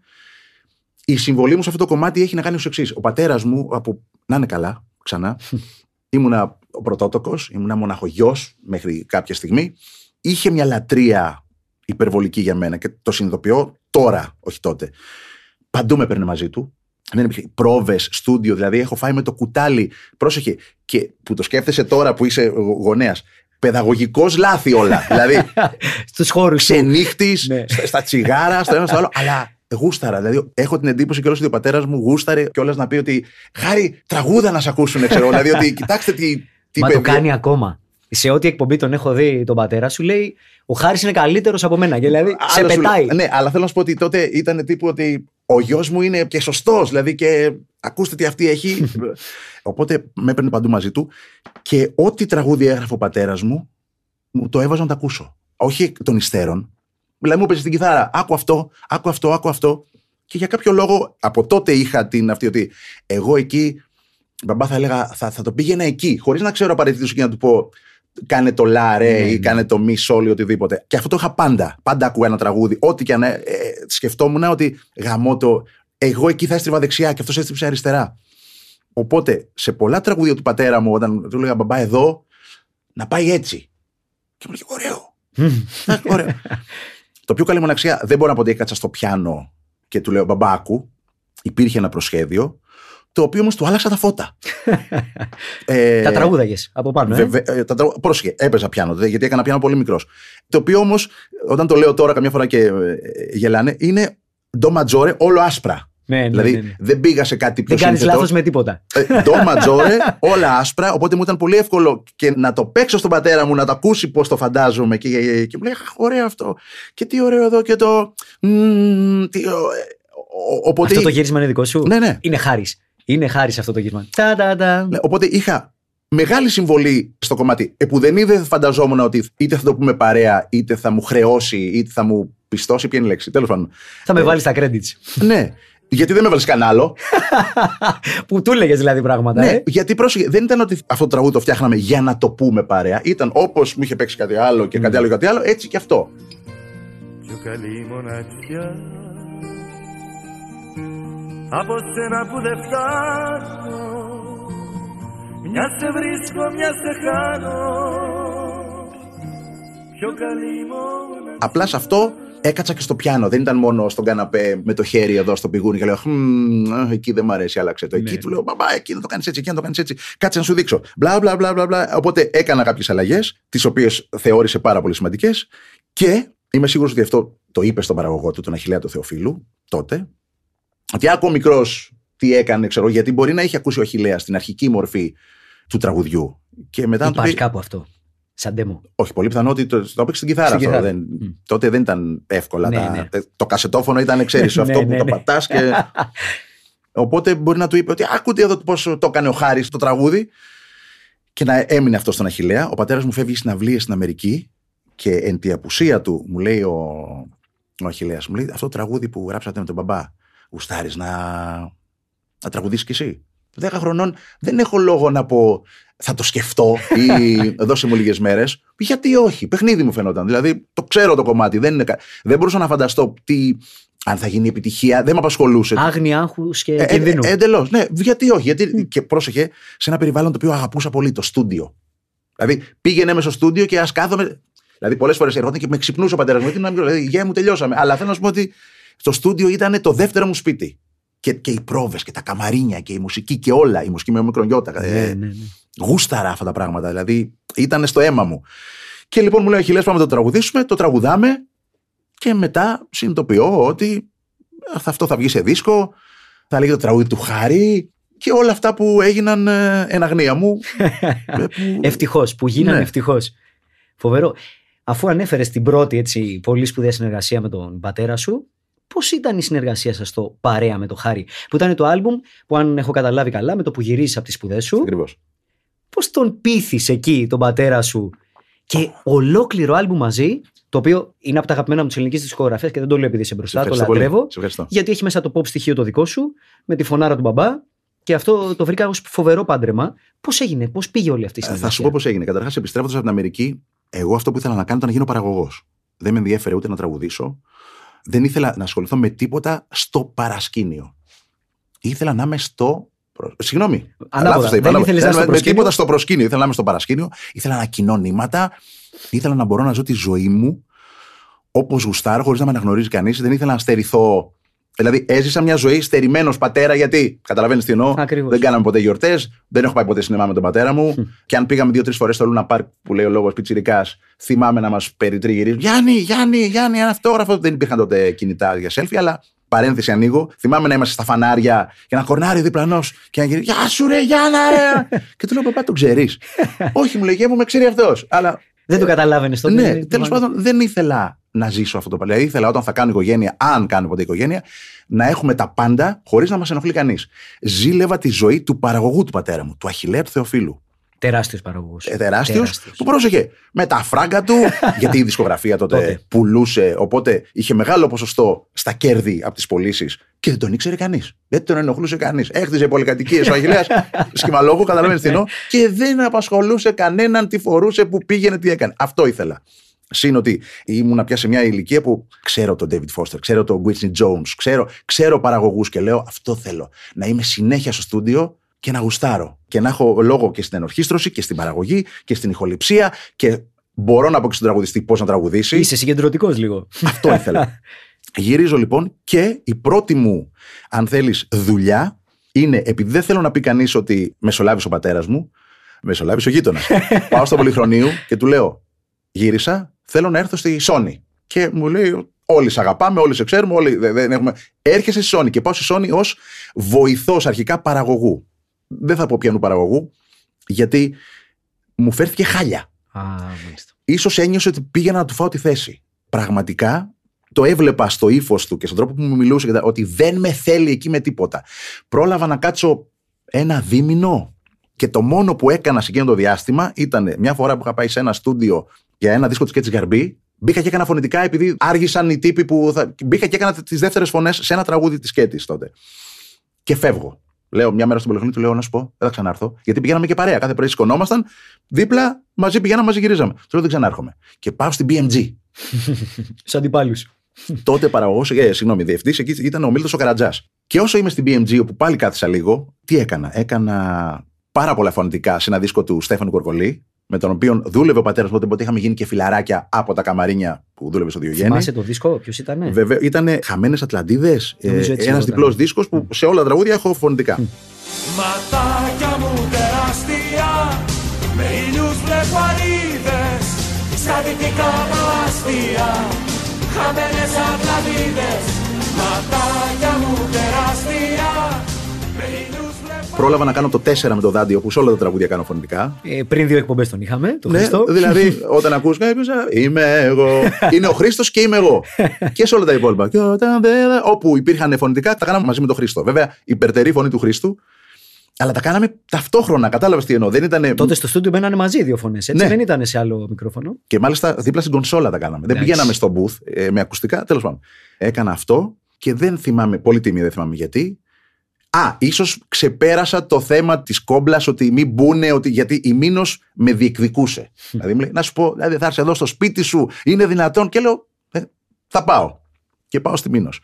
Η συμβολή μου σε αυτό το κομμάτι έχει να κάνει ως εξής. Ο πατέρας μου, από να είναι καλά, ξανά, ήμουνα ο πρωτότοκος, ήμουνα μοναχογιός μέχρι κάποια στιγμή. Είχε μια λατρεία υπερβολική για μένα και το συνειδητοποιώ τώρα, όχι τότε. Παντού με παίρνε μαζί του. Πρόβες, στούντιο, δηλαδή έχω φάει με το κουτάλι. Πρόσεχε, και που το σκέφτεσαι τώρα που είσαι γονέας. Παιδαγωγικός λάθη όλα. Δηλαδή, στους χώρους. Ξενύχτης, στα τσιγάρα, στο ένα, στο άλλο. Αλλά. Γούσταρα. Δηλαδή, έχω την εντύπωση κιόλας ότι ο πατέρας μου γούσταρε κιόλας να πει ότι Χάρη, τραγούδα να σ' ακούσουν, ξέρω. Δηλαδή, ότι κοιτάξτε τι μα παιδί. Το κάνει ακόμα. Σε ό,τι εκπομπή τον έχω δει τον πατέρα σου, λέει ο Χάρης είναι καλύτερος από μένα. Και δηλαδή, σε πετάει. Ναι, αλλά θέλω να σου πω ότι τότε ήταν τύπου ότι ο γιος μου είναι και σωστός. Δηλαδή, και ακούστε τι αυτή έχει. Οπότε με έπαιρνε παντού μαζί του και ό,τι τραγούδι έγραφε ο πατέρας μου, το έβαζα να το ακούσω. Όχι των υστέρων. Δηλαδή μου έπαιζε στην κιθάρα, άκου αυτό. Και για κάποιο λόγο από τότε είχα την αυτή ότι εγώ εκεί, μπαμπά θα έλεγα, θα το πήγαινα εκεί, χωρίς να ξέρω απαραίτητος και να του πω κάνε το λάρε ή κάνε το μη σόλ ή οτιδήποτε. Και αυτό το είχα πάντα. Πάντα ακούω ένα τραγούδι, ό,τι και αν σκεφτόμουν ότι γαμώτο, εγώ εκεί θα έστριβα δεξιά και αυτός έστριψε αριστερά. Οπότε σε πολλά τραγούδια του πατέρα μου, όταν του έλεγα μπαμπά εδώ, να πάει έτσι. Και μου λέγε ωραίο. Το πιο καλή μοναξιά, δεν μπορώ να πω ότι έκατσα στο πιάνο και του λέω μπαμπά άκου, υπήρχε ένα προσχέδιο, το οποίο όμως του άλλαξα τα φώτα. Τα τραγούδαγες από πάνω. Πρόσεχε, έπαιζα πιάνο, γιατί έκανα πιάνο πολύ μικρός. Το οποίο όμως, όταν το λέω τώρα καμιά φορά και γελάνε, είναι ντο ματζόρε όλο άσπρα. Ναι, δηλαδή ναι. Δεν πήγα σε κάτι πιο σύνθετο. Δεν κάνεις λάθος με τίποτα. Ντο ματζόρε, όλα άσπρα. Οπότε μου ήταν πολύ εύκολο και να το παίξω στον πατέρα μου, να το ακούσει πώς το φαντάζομαι. Και μου λέει, ωραίο αυτό. Και τι ωραίο εδώ και το. Οπότε... Αυτό το γύρισμα είναι δικό σου. Ναι. Είναι Χάρης αυτό το γύρισμα. Οπότε είχα μεγάλη συμβολή στο κομμάτι. Που δεν είδε, φανταζόμουν ότι είτε θα το πούμε παρέα, είτε θα μου χρεώσει, είτε θα μου πιστώσει. Ποια είναι η λέξη. Τέλος πάντων. Θα με βάλει στα credits. Ναι. Γιατί δεν με έβαλες κανένα άλλο. Που του έλεγες δηλαδή πράγματα. Ναι, γιατί πρόσεχε, δεν ήταν ότι αυτό το τραγούδι το φτιάχναμε για να το πούμε παρέα. Ήταν όπως μου είχε παίξει κάτι άλλο και κάτι άλλο και κάτι άλλο, έτσι και αυτό. Πιο καλή μοναξιά από σένα που δεν φτάνω. Μια σε βρίσκω, μια σε χάνω. Πιο καλή μοναξιά. Απλά σε αυτό. Έκατσα και στο πιάνο, δεν ήταν μόνο στον καναπέ με το χέρι εδώ στο πηγούνι και λέω εκεί δεν μ' αρέσει, άλλαξε το. Ναι. Εκεί του λέω μπαμπά, εκεί να το κάνεις έτσι, εκεί να το κάνεις έτσι, κάτσε να σου δείξω. Μπλα, μπλα, μπλα, μπλα. Οπότε έκανα κάποιες αλλαγές, τις οποίες θεώρησε πάρα πολύ σημαντικές και είμαι σίγουρος ότι αυτό το είπε στον παραγωγό του, τον Αχιλλέα του Θεοφύλου, τότε. Ότι άκου ο μικρός τι έκανε, ξέρω, γιατί μπορεί να είχε ακούσει ο Αχιλλέας στην αρχική μορφή του τραγουδιού. Και μετά υπάρχει κάπου αυτό. Σαν demo. Όχι, πολύ πιθανό ότι το έπαιξε στην κιθάρα αυτό. Δεν, τότε δεν ήταν εύκολα. Το κασετόφωνο ήταν, ξέρεις, αυτό που το πατάς και... Οπότε μπορεί να του είπε ότι ακούτε εδώ πώς το έκανε ο Χάρης το τραγούδι. Και να έμεινε αυτό στον Αχιλλέα. Ο πατέρας μου φεύγει στην αυλία στην Αμερική και εν τη απουσία του μου λέει ο Αχιλλέας, μου λέει, αυτό το τραγούδι που γράψατε με τον μπαμπά, γουστάρεις να τραγουδήσεις κι εσύ? 10 χρονών δεν έχω λόγο να πω θα το σκεφτώ ή δώσε μου λίγες μέρες. Γιατί όχι, παιχνίδι μου φαινόταν. Δηλαδή το ξέρω το κομμάτι, δεν μπορούσα να φανταστώ τι, αν θα γίνει επιτυχία, δεν με απασχολούσε. Άγνοια, άγχους και κινδύνου. Εντελώς, ναι, γιατί όχι. Γιατί, και πρόσεχε, σε ένα περιβάλλον το οποίο αγαπούσα πολύ, το στούντιο. Δηλαδή πήγαινε μέσα στο στούντιο και ας κάθομαι. Δηλαδή πολλές φορές ερχόταν και με ξυπνούσε ο πατέρας μου. Δηλαδή, γεια μου, τελειώσαμε. Αλλά θέλω να σου πω ότι το στούντιο ήταν το δεύτερο μου σπίτι. Και οι πρόβες και τα καμαρίνια και η μουσική και όλα. Η μουσική με μικρονιώτα. Γούσταρα αυτά τα πράγματα. Δηλαδή ήταν στο αίμα μου. Και λοιπόν μου λέει: Αχιλλέα, πάμε να το τραγουδήσουμε. Το τραγουδάμε. Και μετά συνειδητοποιώ ότι αυτό θα βγει σε δίσκο. Θα λέγεται το τραγούδι του Χάρη. Και όλα αυτά που έγιναν εν αγνία μου. Ευτυχώς, που γίνανε, ναι. Ευτυχώς. Φοβερό. Αφού ανέφερες την πρώτη έτσι, πολύ σπουδαία συνεργασία με τον πατέρα σου, πώς ήταν η συνεργασία σας στο Παρέα με το Χάρη, που ήταν το άλμπουμ που, αν έχω καταλάβει καλά, με το που γυρίζεις από τις σπουδές σου. Ακριβώς. Πώς τον πείθεις εκεί τον πατέρα σου και ολόκληρο άλμπουμ μαζί, το οποίο είναι από τα αγαπημένα μου της ελληνικής δισκογραφίας και δεν το λέω επειδή είσαι μπροστά, το λατρεύω. Γιατί έχει μέσα το pop στοιχείο το δικό σου, με τη φωνάρα του μπαμπά. Και αυτό το βρήκα ως φοβερό πάντρεμα. Πώς έγινε, πώς πήγε όλη αυτή η συνεργασία? Θα σου πω πώς έγινε. Καταρχάς, επιστρέφοντας από την Αμερική, εγώ αυτό που ήθελα να κάνω ήταν να γίνω παραγωγός. Δεν με ενδιέφερε ούτε να τραγουδήσω. Δεν ήθελα να ασχοληθώ με τίποτα στο παρασκήνιο. Ήθελα να είμαι στο. Συγγνώμη. Ανάποδα. Δεν ήθελα να είμαι με τίποτα στο προσκήνιο. Ήθελα να είμαι στο παρασκήνιο. Ήθελα να κοινώ νήματα. Ήθελα να μπορώ να ζω τη ζωή μου όπως γουστάρω, χωρίς να με αναγνωρίζει κανείς. Δεν ήθελα να στερηθώ. Δηλαδή, έζησα μια ζωή στερημένος πατέρα, γιατί καταλαβαίνεις τι εννοώ. Ακριβώς. Δεν κάναμε ποτέ γιορτές. Δεν έχω πάει ποτέ σινεμά με τον πατέρα μου. Και αν πήγαμε 2-3 φορές στο Λούνα Πάρκ, που λέει ο λόγος πιτσιρικάς, θυμάμαι να μας περιτριγυρίζουν. Γιάννη, ένα αυτόγραφο. Δεν υπήρχαν τότε κινητά για selfie, αλλά παρένθεση ανοίγω. Θυμάμαι να είμαστε στα φανάρια και ένα κορνάρι διπλανός και να γυρίζει. Γεια σου, ρε Γιάννα, ρε! Και του λέω, παπά, τον ξέρεις? Όχι, μου λέει, μου ξέρει αυτός. Αλλά... δεν το καταλάβαινε τότε. Ναι, τέλος πάντων, δεν ήθελα να ζήσω αυτό το παλιά. Ήθελα όταν θα κάνω οικογένεια, αν κάνω ποτέ οικογένεια, να έχουμε τα πάντα χωρίς να μας ενοχλεί κανείς. Ζήλευα τη ζωή του παραγωγού του πατέρα μου, του Αχιλλέα του Θεοφύλου. Τεράστιος παραγωγός. Τεράστιος. Που πρόσεχε με τα φράγκα του, γιατί η δισκογραφία τότε πουλούσε. Οπότε είχε μεγάλο ποσοστό στα κέρδη από τις πωλήσεις και δεν τον ήξερε κανείς. Δεν τον ενοχλούσε κανείς. Έκτιζε πολυκατοικίες ο Αχιλλέας, σχημαλόγου, καταλαβαίνεις τι εννοώ, και δεν απασχολούσε κανέναν τι φορούσε, που πήγαινε, τι έκανε. Αυτό ήθελα. Συν ότι ήμουνα πια σε μια ηλικία που ξέρω τον David Foster, ξέρω τον Whitney Jones, ξέρω παραγωγούς και λέω αυτό θέλω. Να είμαι συνέχεια στο στούντιο και να γουστάρω. Και να έχω λόγο και στην ενορχήστρωση και στην παραγωγή και στην ηχοληψία. Και μπορώ να πω και στον τραγουδιστή πώς να τραγουδήσει. Είσαι συγκεντρωτικός λίγο. Αυτό ήθελα. Γυρίζω λοιπόν και η πρώτη μου, αν θέλεις, δουλειά είναι, επειδή δεν θέλω να πει κανείς ότι μεσολάβησε ο πατέρας μου, μεσολάβησε ο γείτονας. Πάω στο Πολυχρονίου και του λέω, γύρισα. Θέλω να έρθω στη Sony. Και μου λέει: όλοι σε αγαπάμε, όλοι σε ξέρουμε, όλοι δεν έχουμε. Έρχεσαι στη Sony. Και πάω στη Sony ως βοηθός αρχικά παραγωγού. Δεν θα πω πιανού παραγωγού, γιατί μου φέρθηκε χάλια. Ίσως ένιωσε ότι πήγαινα να του φάω τη θέση. Πραγματικά το έβλεπα στο ύφος του και στον τρόπο που μου μιλούσε, ότι δεν με θέλει εκεί με τίποτα. Πρόλαβα να κάτσω 1 δίμηνο. Και το μόνο που έκανα σε εκείνο το διάστημα ήταν μια φορά που είχα πάει σε ένα στούντιο για ένα δίσκο της Κέτσης Γαρμπή. Μπήκα και έκανα φωνητικά, επειδή άργησαν οι τύποι που θα... Μπήκα και έκανα τις δεύτερες φωνές σε ένα τραγούδι της Κέτσης τότε. Και φεύγω. Λέω μια μέρα στον Πολυχρονίου, του λέω, να σου πω, δεν θα ξανάρθω. Γιατί πηγαίναμε και παρέα. Κάθε πρωί σηκωνόμασταν, δίπλα, μαζί πηγαίναμε, μαζί γυρίζαμε. Του λέω, δεν ξανάρχομαι. Και πάω στην BMG. Σαν αντιπάλους. Τότε παραγωγός, συγγνώμη, διευθυντής, εκεί ήταν ο Μίλτος ο Καρατζάς. Και όσο είμαι στην BMG, όπου πάλι κάθισα λίγο, τι έκανα? Έκανα πάρα πολλά φωνητικά σε ένα δίσκο του Στέφανου Κορκολή, με τον οποίο δούλευε ο πατέρας μου, τότε είχαμε γίνει και φιλαράκια από τα καμαρίνια που δούλευε στο Διογέννη. Θυμάσαι το δίσκο, ποιος ήτανε? Βέβαια, ήτανε Χαμένες Ατλαντίδες, ένας διπλός δίσκος που σε όλα τα τραγούδια έχω φωνητικά. Ματάκια μου τεράστια, με ήλιους βλεφαρίδες, σκατητικά μάστια, Χαμένες Ατλαντίδες, ματάκια μου τεράστια. Πρόλαβα να κάνω το 4 με το δάντιο, όπως όλα τα τραγούδια κάνω φωνητικά. Πριν δύο εκπομπές τον είχαμε, τον Χριστό. Δηλαδή, όταν ακούς κάποιος, είμαι εγώ. Είναι ο Χρήστος και είμαι εγώ. Και σε όλα τα υπόλοιπα. Όπου υπήρχαν φωνητικά, τα κάναμε μαζί με τον Χρήστο. Βέβαια, υπερτερή φωνή του Χρήστου. Αλλά τα κάναμε ταυτόχρονα, κατάλαβες τι εννοώ. Δεν ήτανε... Τότε στο στούντιο μπαίνανε μαζί δύο φωνές, έτσι. Ναι. Δεν ήταν σε άλλο μικρόφωνο. Και μάλιστα δίπλα στην κονσόλα τα κάναμε. Δεν πηγαίναμε στο booth με ακουστικά. Τέλος πάντων. Έκανα αυτό και δεν θυμάμαι, πολύ τιμή, δεν θυμάμαι γιατί. Α, ίσως ξεπέρασα το θέμα της κόμπλας, ότι μην μπούνε, ότι... γιατί η Μήνος με διεκδικούσε. Δηλαδή, μου λέει, να σου πω, δηλαδή, θα έρθει εδώ στο σπίτι σου, είναι δυνατόν. Και λέω, θα πάω. Και πάω στη Μήνος.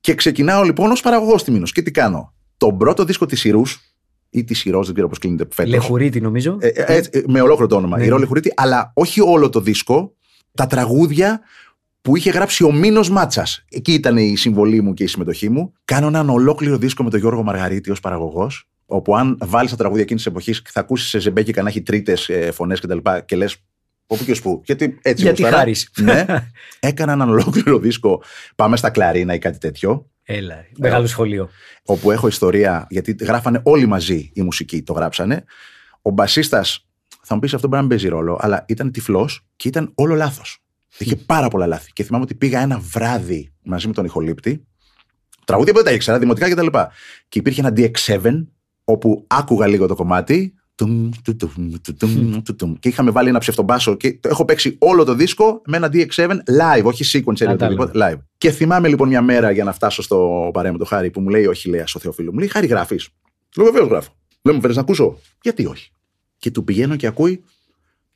Και ξεκινάω λοιπόν ως παραγωγός στη Μήνος. Και τι κάνω. Τον πρώτο δίσκο της Σειρούς ή της Σειρός, δεν ξέρω πώς κλείνεται φέτος. Λεχουρίτη, νομίζω. Με ολόκληρο το όνομα. Ναι. Η Ρο Λεχουρίτη, αλλά όχι όλο το δίσκο, τα τραγούδια που είχε γράψει ο Μήνος Μάτσας. Εκεί ήταν η συμβολή μου και η συμμετοχή μου. Κάνω έναν ολόκληρο δίσκο με τον Γιώργο Μαργαρίτη ως παραγωγός, όπου αν βάλεις τα τραγούδια εκείνης της εποχής, θα ακούσεις σε ζεμπέκικα να έχει τρίτες φωνές κτλ. Και λες, όπου και σπου. Γιατί έτσι μου φτάνει. Ναι. Έκανα έναν ολόκληρο δίσκο. Πάμε στα κλαρίνα ή κάτι τέτοιο. Έλα, μεγάλο σχολείο. Όπου έχω ιστορία, γιατί γράφανε όλοι μαζί η μουσική, το γράψανε. Ο μπασίστας, θα μου πεις αυτό μπορεί να παίζει ρόλο, αλλά ήταν τυφλός και ήταν όλο λάθος. Είχε πάρα πολλά λάθη. Και θυμάμαι ότι πήγα ένα βράδυ μαζί με τον ηχολήπτη, τραγούδια που δεν τα ήξερα, δημοτικά κτλ. Και υπήρχε ένα DX7, όπου άκουγα λίγο το κομμάτι. Και είχαμε βάλει ένα ψευτομπάσο και το έχω παίξει όλο το δίσκο με ένα DX7 live, όχι sequencer, live. Και θυμάμαι λοιπόν μια μέρα, για να φτάσω στο παρέα με το Χάρη, που μου λέει ο Αχιλλέας ο Θεοφύλου, μου λέει, Χάρη, γράφεις? Λέω, βεβαίως γράφω. Λέω, μου φέρνεις να ακούσω? Γιατί όχι? Και του πηγαίνω και ακούει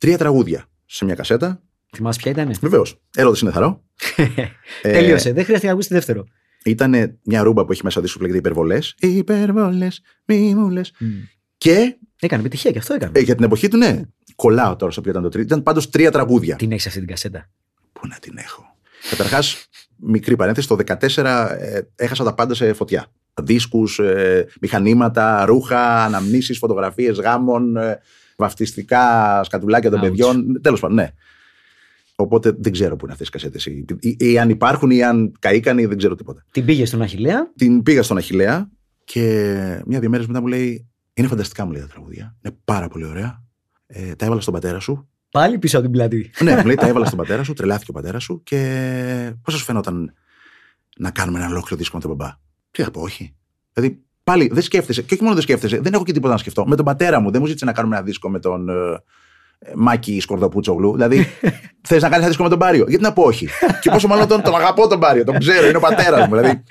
3 τραγούδια σε μια κασέτα. Θυμάσαι ποια ήτανε? Βεβαίως. Έρωτας είναι θαρρώ. Τελείωσε. Δεν χρειάζεται να ακούσει τη δεύτερο. Ήταν μια ρούμπα που έχει μέσα δίσκο που λέγεται Υπερβολές. Υπερβολές, μη μου λες. Και. Έκανε επιτυχία και αυτό έκανε. Για την εποχή του, ναι. Κολλάω τώρα στο ποιο ήταν το τρίτο. Ήταν πάντως 3 τραγούδια. Την έχεις αυτή την κασέτα? Πού να την έχω. Καταρχάς, μικρή παρένθεση, το 2014 έχασα τα πάντα σε φωτιά. Δίσκους, μηχανήματα, ρούχα, αναμνήσεις, φωτογραφίες γάμων, βαφτιστικά σκατουλάκια των παιδιών. Τέλος πάντων, ναι. Οπότε δεν ξέρω πού είναι αυτές οι κασέτες. Ή αν υπάρχουν ή αν καήκαν ή δεν ξέρω τίποτα. Την πήγε στον Αχιλλέα. Την πήγα στον Αχιλλέα και μια-δύο μέρες μετά μου λέει. Είναι φανταστικά, μου λέει, τα τραγούδια. Είναι πάρα πολύ ωραία. Τα έβαλα στον πατέρα σου. Πάλι πίσω από την πλάτη. Ναι, μου λέει, τα έβαλα στον πατέρα σου, τρελάθηκε ο πατέρα σου. Και πώς σας φαινόταν να κάνουμε ένα ολόκληρο δίσκο με τον μπαμπά? Τι θα πω, όχι. Δηλαδή, πάλι δεν σκέφτεσαι. Και όχι μόνο δεν σκέφτεσαι, δεν έχω και τίποτα να σκεφτώ. Με τον πατέρα μου δεν μου ζήτησε να κάνουμε ένα δίσκο με τον Μάκη Σκορδοπούτσογλου. Δηλαδή, θες να κάνεις ένα δίσκο με τον Πάριο? Γιατί να πω όχι? Και πόσο μάλλον τον αγαπώ τον Πάριο, τον ξέρω, είναι ο πατέρα μου. Δηλαδή,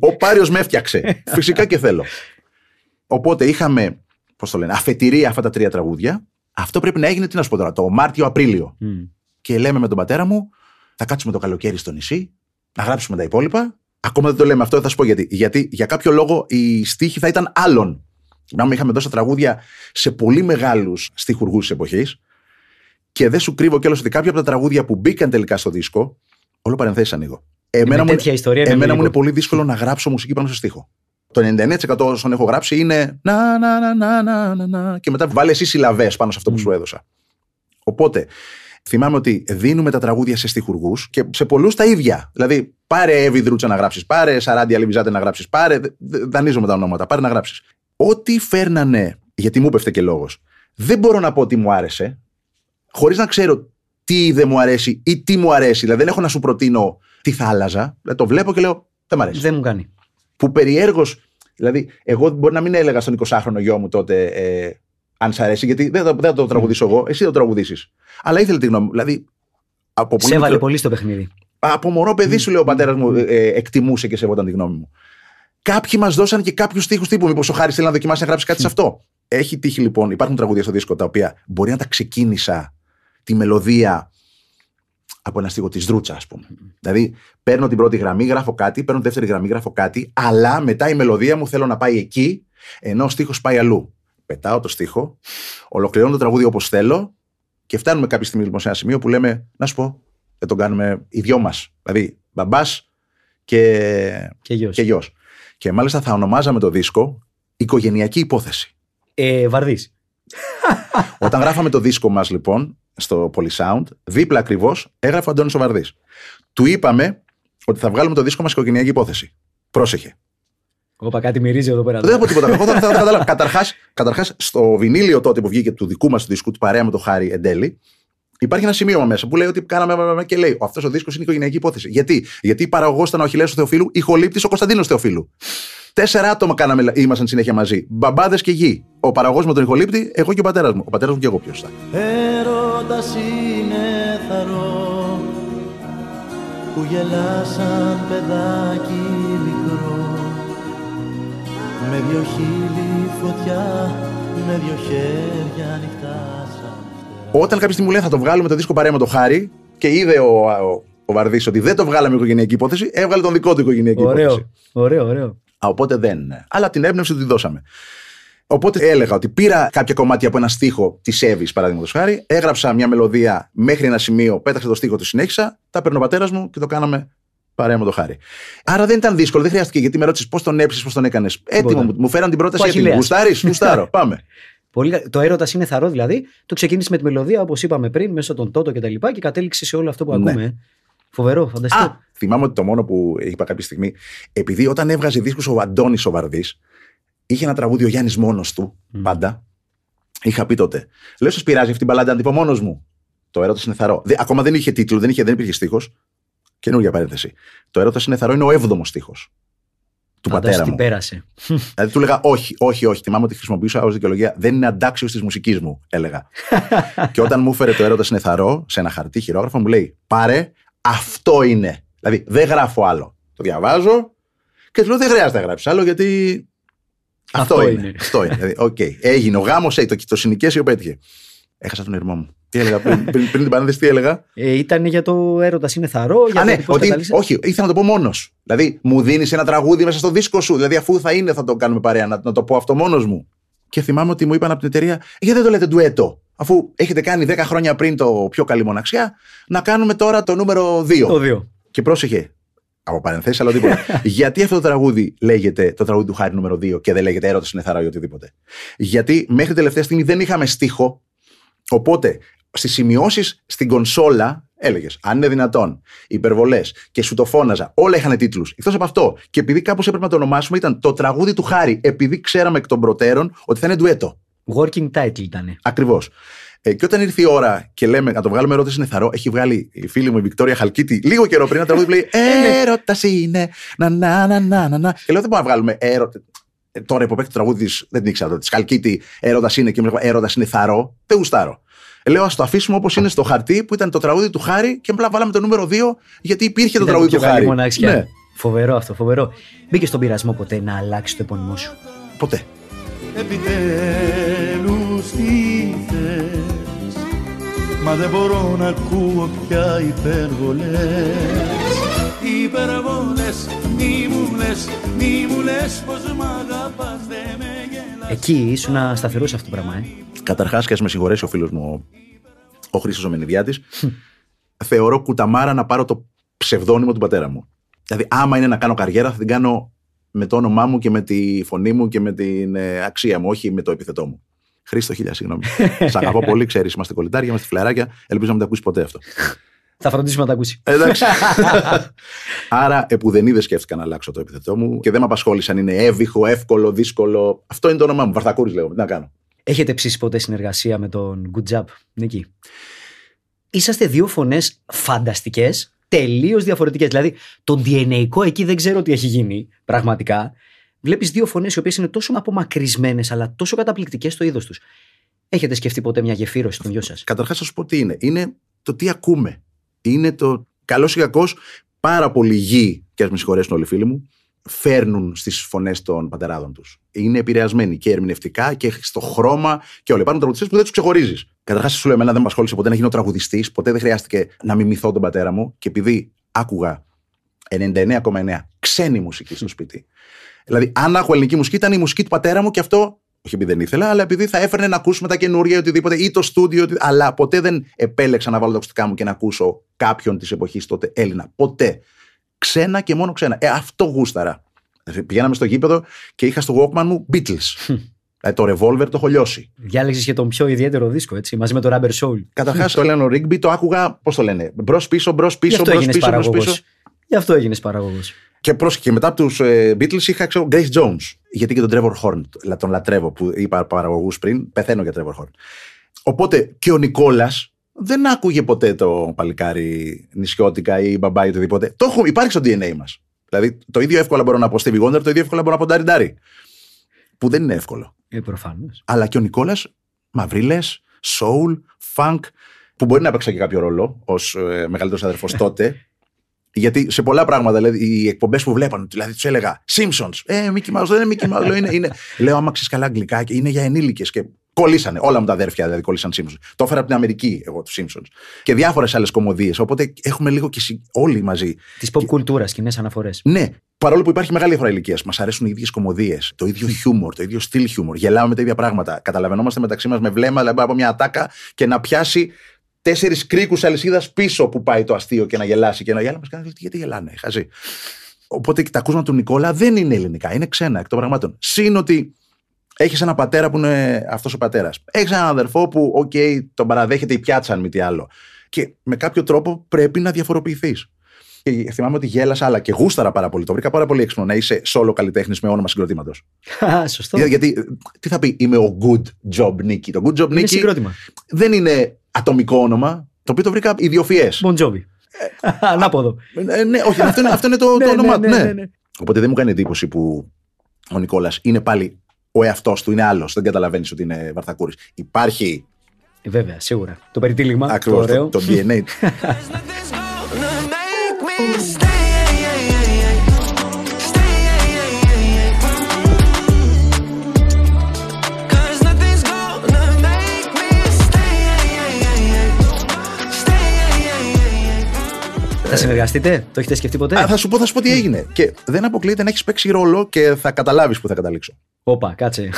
ο Πάριος με έφτιαξε. Φυσικά και θέλω. Οπότε είχαμε, πώς το λένε, αφετηρία αυτά τα 3 τραγούδια. Αυτό πρέπει να έγινε, τι να σου πω τώρα, το Μάρτιο-Απρίλιο. Και λέμε με τον πατέρα μου, θα κάτσουμε το καλοκαίρι στο νησί, να γράψουμε τα υπόλοιπα. Ακόμα δεν το λέμε αυτό, θα σου πω γιατί. Γιατί για κάποιο λόγο οι στίχοι θα ήταν άλλων. Θυμάμαι, είχαμε τόσα τραγούδια σε πολύ μεγάλους στιχουργούς της εποχής. Και δεν σου κρύβω κιόλας ότι κάποια από τα τραγούδια που μπήκαν τελικά στο δίσκο, όλο παρενθέσεις ανοίγω. Εμένα μου είναι πολύ δύσκολο να γράψω μουσική πάνω στο στίχο. Το 99% όσων έχω γράψει είναι να και μετά βάλε εσύ συλλαβές πάνω σε αυτό που σου έδωσα. Οπότε θυμάμαι ότι δίνουμε τα τραγούδια σε στιχουργούς και σε πολλούς τα ίδια. Δηλαδή πάρε Εύη Δρούτσα να γράψεις, πάρε Σαράντια Λιβιζάτε να γράψεις, πάρε, δανείζομαι τα ονόματα, πάρε να γράψεις. Ό,τι φέρνανε, γιατί μου πέφτε και λόγος, δεν μπορώ να πω ότι μου άρεσε, χωρίς να ξέρω τι δεν μου αρέσει ή τι μου αρέσει. Δηλαδή δεν έχω να σου προτείνω τι θα άλλαζα. Δηλαδή, το βλέπω και λέω δεν μου αρέσει. Δεν μου κάνει. Που περιέργως, δηλαδή, εγώ μπορεί να μην έλεγα στον 20χρονο γιο μου τότε αν σ' αρέσει, γιατί δεν θα το τραγουδήσω εγώ, εσύ θα το τραγουδήσεις. Αλλά ήθελε τη γνώμη μου. Δηλαδή, σε έβαλε πολύ στο παιχνίδι. Από μωρό παιδί σου, λέει ο πατέρας μου, εκτιμούσε και σεβόταν τη γνώμη μου. Κάποιοι μας δώσαν και κάποιους στίχους τύπου. Μήπως ο Χάρης θέλει να δοκιμάσει να γράψει κάτι σε αυτό. Έχει τύχει λοιπόν, υπάρχουν τραγουδία στο δίσκο τα οποία μπορεί να τα ξεκίνησα τη μελωδία από ένα στίχο της Δρούτσα, ας πούμε. Δηλαδή, παίρνω την πρώτη γραμμή, γράφω κάτι, παίρνω τη δεύτερη γραμμή, γράφω κάτι, αλλά μετά η μελωδία μου θέλω να πάει εκεί, ενώ ο στίχος πάει αλλού. Πετάω το στίχο, ολοκληρώνω το τραγούδι όπως θέλω και φτάνουμε κάποια στιγμή λοιπόν σε ένα σημείο που λέμε, να σου πω, δεν τον κάνουμε οι δυο μας. Δηλαδή, μπαμπάς και γιος. Και μάλιστα θα ονομάζαμε το δίσκο Οικογενειακή Υπόθεση. Βαρδής. Όταν γράφαμε το δίσκο μας λοιπόν, στο Πολυσάουντ, δίπλα ακριβώς έγραφε ο Αντώνης ο Βαρδής. Του είπαμε ότι θα βγάλουμε το δίσκο μας Οικογενειακή Υπόθεση. Πρόσεχε. Όπα, κάτι μυρίζει εδώ πέρα. Δεν θα πω τίποτα. Καταρχάς, στο βινίλιο τότε που βγήκε του δικού μας δίσκου, παρέα με το Χάρη εν τέλει, υπάρχει ένα σημείωμα μέσα που λέει ότι κάναμε και λέει: αυτός ο δίσκος είναι οικογενειακή υπόθεση. Γιατί παραγωγός ήταν ο Αχιλλέας Θεοφύλου, ηχολήπτης ο Κωνσταντίνος Θεοφύλου. 4 άτομα ήμασταν συνέχεια μαζί. Μπαμπάδες και γη. Ο παραγωγός με τον ηχολήπτη, εγώ και ο πατέρας μου. Ο πατέρας μου και εγώ πιο σωστά. Έρωτας είναι θαρρώ που γελά σαν παιδάκι μικρό. Με δυο χείλη φωτιά, με δυο χέρια ανοιχτά. Όταν κάποια στιγμή μου λένε θα το βγάλουμε το δίσκο παρέα με το Χάρη και είδε ο Βαρδής ότι δεν το βγάλαμε οικογενειακή υπόθεση, έβγαλε τον δικό του οικογενειακή υπόθεση. Ωραίο. Οπότε δεν. Αλλά την έμπνευση του δώσαμε. Οπότε έλεγα ότι πήρα κάποια κομμάτια από ένα στίχο τη Εύη, παραδείγματος χάρη, έγραψα μια μελωδία μέχρι ένα σημείο, πέταξα το στίχο, το συνέχισα, τα παίρνω ο πατέρας μου και το κάναμε παρέα με το Χάρη. Άρα δεν ήταν δύσκολο, δεν χρειάστηκε, γιατί με ρώτησες πώς τον έψησες, πώς τον έκανες. Έτοιμο, μου φέραν την πρόταση έτοιμη. Γουστάρεις, γουστάρω. Πάμε. Το Έρωτας είναι θαρρώ, δηλαδή, το ξεκίνησε με τη μελωδία, όπως είπαμε πριν, μέσω των Τότο και τα λοιπά, και κατέληξε σε όλο αυτό που ακούμε. Ναι. Φοβερό, φανταστικό. Θυμάμαι ότι το μόνο που είπα κάποια στιγμή, επειδή όταν έβγαζε δίσκους ο Αντώνης ο Βαρδής, είχε ένα τραγούδι ο Γιάννης μόνος του, πάντα. Είχα πει τότε, λέω, σας πειράζει αυτή την μπαλάντα να την πω μόνος μου? Το Έρωτας είναι θαρρώ. Ακόμα δεν είχε τίτλο, δεν υπήρχε στίχος. Καινούργια παρένθεση. Το Έρωτας είναι θαρρώ είναι ο 7ος στίχος. Του πατέρα μου. Πέρασε. Δηλαδή του έλεγα όχι. Θυμάμαι ότι χρησιμοποιούσα ως δικαιολογία. Δεν είναι αντάξιος της μουσικής μου, έλεγα. Και όταν μου έφερε το Έρωτας είναι θαρρώ σε ένα χαρτί χειρόγραφο, μου λέει: πάρε, αυτό είναι. Δηλαδή δεν γράφω άλλο. Το διαβάζω και του λέω: δεν χρειάζεται να γράψεις άλλο, γιατί αυτό είναι. Αυτό είναι. Δηλαδή, okay. Έγινε ο γάμος, το συνοικέσιο πέτυχε. Έχασα τον ερμό μου. Τι έλεγα πριν την παρένθεση, τι έλεγα? Ήταν για το Έρωτας είναι θαρρώ. Όχι, ήθελα να το πω μόνος. Δηλαδή, μου δίνεις ένα τραγούδι μέσα στο δίσκο σου. Δηλαδή, αφού θα είναι, θα το κάνουμε παρέα, να το πω αυτό μόνος μου. Και θυμάμαι ότι μου είπαν από την εταιρεία: γιατί δεν το λέτε ντουέτο, αφού έχετε κάνει 10 χρόνια πριν το πιο καλή μοναξιά, να κάνουμε τώρα το νούμερο 2. Και πρόσεχε. Από παρενθέσεις, αλλά οτιδήποτε. Γιατί αυτό το τραγούδι λέγεται το τραγούδι του Χάρη νούμερο 2 και δεν λέγεται Έρωτας είναι θαρρώ ή οτιδήποτε? Γιατί μέχρι τελευταία στιγμή δεν είχαμε στίχο. Οπότε στις σημειώσεις στην κονσόλα έλεγες αν είναι δυνατόν, υπερβολές, και σου το φώναζα. Όλα είχαν τίτλους. Εκτός από αυτό. Και επειδή κάπως έπρεπε να το ονομάσουμε, ήταν το τραγούδι του Χάρη. Επειδή ξέραμε εκ των προτέρων ότι θα είναι ντουέτο. Working title ήταν. Ακριβώς. Και όταν ήρθε η ώρα και λέμε να το βγάλουμε Έρωτας είναι θαρρώ, έχει βγάλει η φίλη μου η Βικτόρια Χαλκίτη λίγο καιρό πριν ένα τραγούδι που λέει Έρωτας είναι. Να. Και λέω δεν μπορούμε να βγάλουμε Έρωτα. Τώρα υποπέκτη του τραγούδι δεν την ήξερα. Τη Χαλκίτη Έρωτας είναι και μου λέγανε Έρωτας είναι θαρρώ. Δεν γουστάρω. Λέω, ας το αφήσουμε όπως είναι στο χαρτί που ήταν το τραγούδι του Χάρη και απλά βάλαμε το νούμερο 2 γιατί υπήρχε το τραγούδι του Χάρη. Ναι. Φοβερό αυτό, φοβερό. Μπήκε στον πειρασμό ποτέ να αλλάξει το επώνυμό σου? Ποτέ. Επιτέλους τι θες, μα δεν μπορώ να ακούω πια υπερβολές. Υπερβολές, μη μου λες πως μ' αγαπάς, δεν με γελάς. Εκεί ήσουν να σταθερούς αυτό το πράγμα, Καταρχάς, και ας με συγχωρέσει ο φίλος μου ο Χρήστος ο Μενιδιάτης, θεωρώ κουταμάρα να πάρω το ψευδόνυμο του πατέρα μου. Δηλαδή, άμα είναι να κάνω καριέρα, θα την κάνω με το όνομά μου και με τη φωνή μου και με την αξία μου, όχι με το επιθετό μου. Χρήστο, χίλια συγγνώμη. Σ' αγαπώ πολύ, ξέρεις, είμαστε κολλητάρια, είμαστε φιλαράκια. Ελπίζω να μην τα ακούσει ποτέ αυτό. Θα φροντίσουμε να τα ακούσει. Εντάξει. Άρα, που δεν είδε, σκέφτηκα να αλλάξω το επιθετό μου και δεν με απασχόλησαν. Είναι εύβυχο, εύκολο, δύσκολο. Αυτό είναι το όνομά μου. Βαρθακούρης λέω. Τι να κάνω. Έχετε ψήσει ποτέ συνεργασία με τον Goodjob Nicky? Είσαστε δύο φωνές φανταστικές, τελείως διαφορετικές. Δηλαδή, το DNA-κο εκεί δεν ξέρω τι έχει γίνει πραγματικά. Βλέπεις δύο φωνές οι οποίες είναι τόσο απομακρυσμένες, αλλά τόσο καταπληκτικές στο είδος τους. Έχετε σκεφτεί ποτέ μια γεφύρωση των δυο σας? Καταρχάς, θα σου πω τι είναι. Είναι το τι ακούμε. Είναι το καλός ή κακός, πάρα πολλοί γη, και ας με συγχωρέσουν όλοι οι φίλοι μου, φέρνουν στις φωνές των πατεράδων τους. Είναι επηρεασμένοι και ερμηνευτικά και στο χρώμα και όλοι. Υπάρχουν τραγουδιστές που δεν τους ξεχωρίζεις. Καταρχάς, σου λέω, εμένα δεν με ασχόλησε ποτέ να γίνω τραγουδιστής, ποτέ δεν χρειάστηκε να μιμηθώ τον πατέρα μου, και επειδή άκουγα 99,9 ξένη μουσική στο σπίτι. Δηλαδή, αν άκουγα ελληνική μουσική, ήταν η μουσική του πατέρα μου και αυτό. Όχι επειδή δεν ήθελα, αλλά επειδή θα έφερνε να ακούσουμε τα καινούργια ή οτιδήποτε, ή το στούντιο. Αλλά ποτέ δεν επέλεξα να βάλω τα ακουστικά μου και να ακούσω κάποιον της εποχής τότε Έλληνα. Ποτέ. Ξένα και μόνο ξένα. Αυτό γούσταρα. Πηγαίναμε στο γήπεδο και είχα στο Walkman μου Beatles. Το Revolver το έχω λιώσει. Διάλεξες και τον πιο ιδιαίτερο δίσκο, έτσι, μαζί με το Rubber Soul. Καταρχάς, το Eleanor Rigby το άκουγα, πώς το λένε, μπρος πίσω, μπρος πίσω, μπρος πίσω. Γι' αυτό έγινες παραγωγός. Και πρόσεχε, μετά από τους Beatles είχα Grace Jones. Γιατί και τον Trevor Horn, τον λατρεύω που είπα παραγωγούς πριν, πεθαίνω για Trevor Horn. Οπότε και ο Νικόλας δεν άκουγε ποτέ το παλικάρι νησιώτικα ή μπαμπά ή οτιδήποτε. Το έχω, υπάρχει στο DNA μας. Δηλαδή το ίδιο εύκολα μπορώ να πω Stevie Wonder, το ίδιο εύκολα μπορώ να πω Ντάρι Ντάρι. Που δεν είναι εύκολο. Προφανώς. Αλλά και ο Νικόλας, μαυρίλες, soul, funk, που μπορεί να παίξει και κάποιο ρόλο ως μεγαλύτερος αδερφός τότε. Γιατί σε πολλά πράγματα, δηλαδή, οι εκπομπές που βλέπαν, δηλαδή τους έλεγα Simpsons, Mickey Mouse, δεν είναι Mickey Mouse, είναι. Λέω, άμα ξέρεις καλά αγγλικά, είναι για ενήλικες. Και κολλήσανε. Όλα μου τα αδέρφια δηλαδή κολλήσαν Simpsons. Το έφερα από την Αμερική, εγώ, τους Simpsons. Και διάφορες άλλες κωμωδίες. Οπότε έχουμε λίγο και όλοι μαζί. Της pop κουλτούρας, κοινές αναφορές. Ναι. Παρόλο που υπάρχει μεγάλη διαφορά ηλικίας, μας αρέσουν οι ίδιες κωμωδίες, το ίδιο χιούμορ, το ίδιο στυλ χιούμορ. Γελάμε με τα ίδια πράγματα. Καταλαβαίνόμαστε μεταξύ μας με βλέμμα, δηλαδή από μια ατάκα και να πιάσει 4 κρίκους αλυσίδας πίσω που πάει το αστείο και να γελάσει και να γελάσει. Μας κάνει, γιατί γελάνε, χαζί. Οπότε τα ακούσματα του Νικόλα δεν είναι ελληνικά, είναι ξένα εκ των πραγμάτων. Συν ότι έχεις ένα πατέρα που είναι αυτός ο πατέρας. Έχεις έναν αδερφό που, OK, τον παραδέχεται η πιάτσα, αν μη τι άλλο. Και με κάποιο τρόπο πρέπει να διαφοροποιηθείς. Και θυμάμαι ότι γέλασα, αλλά και γούσταρα πάρα πολύ. Το βρήκα πάρα πολύ έξυπνο να είσαι solo καλλιτέχνης με όνομα συγκροτήματος. Σωστό. Γιατί τι θα πει, είμαι ο Goodjob Nicky. Το Goodjob Nicky. Είναι συγκρότημα. Δεν είναι ατομικό όνομα, το οποίο το βρήκα ιδιοφυές. Bon Jovi. Ανάποδο. Ναι, όχι, αυτό είναι το όνομά του. Οπότε δεν μου κάνει εντύπωση που ο Νικόλας είναι πάλι ο εαυτός του, είναι άλλος. Δεν καταλαβαίνεις ότι είναι Βαρθακούρης. Υπάρχει. Βέβαια, σίγουρα. Το περιτύλιγμα. Ακριβώς. Το DNA. Θα συνεργαστείτε, το έχετε σκεφτεί ποτέ? Θα σου πω τι έγινε. Και δεν αποκλείεται να έχεις παίξει ρόλο και θα καταλάβεις που θα καταλήξω. Όπα, κάτσε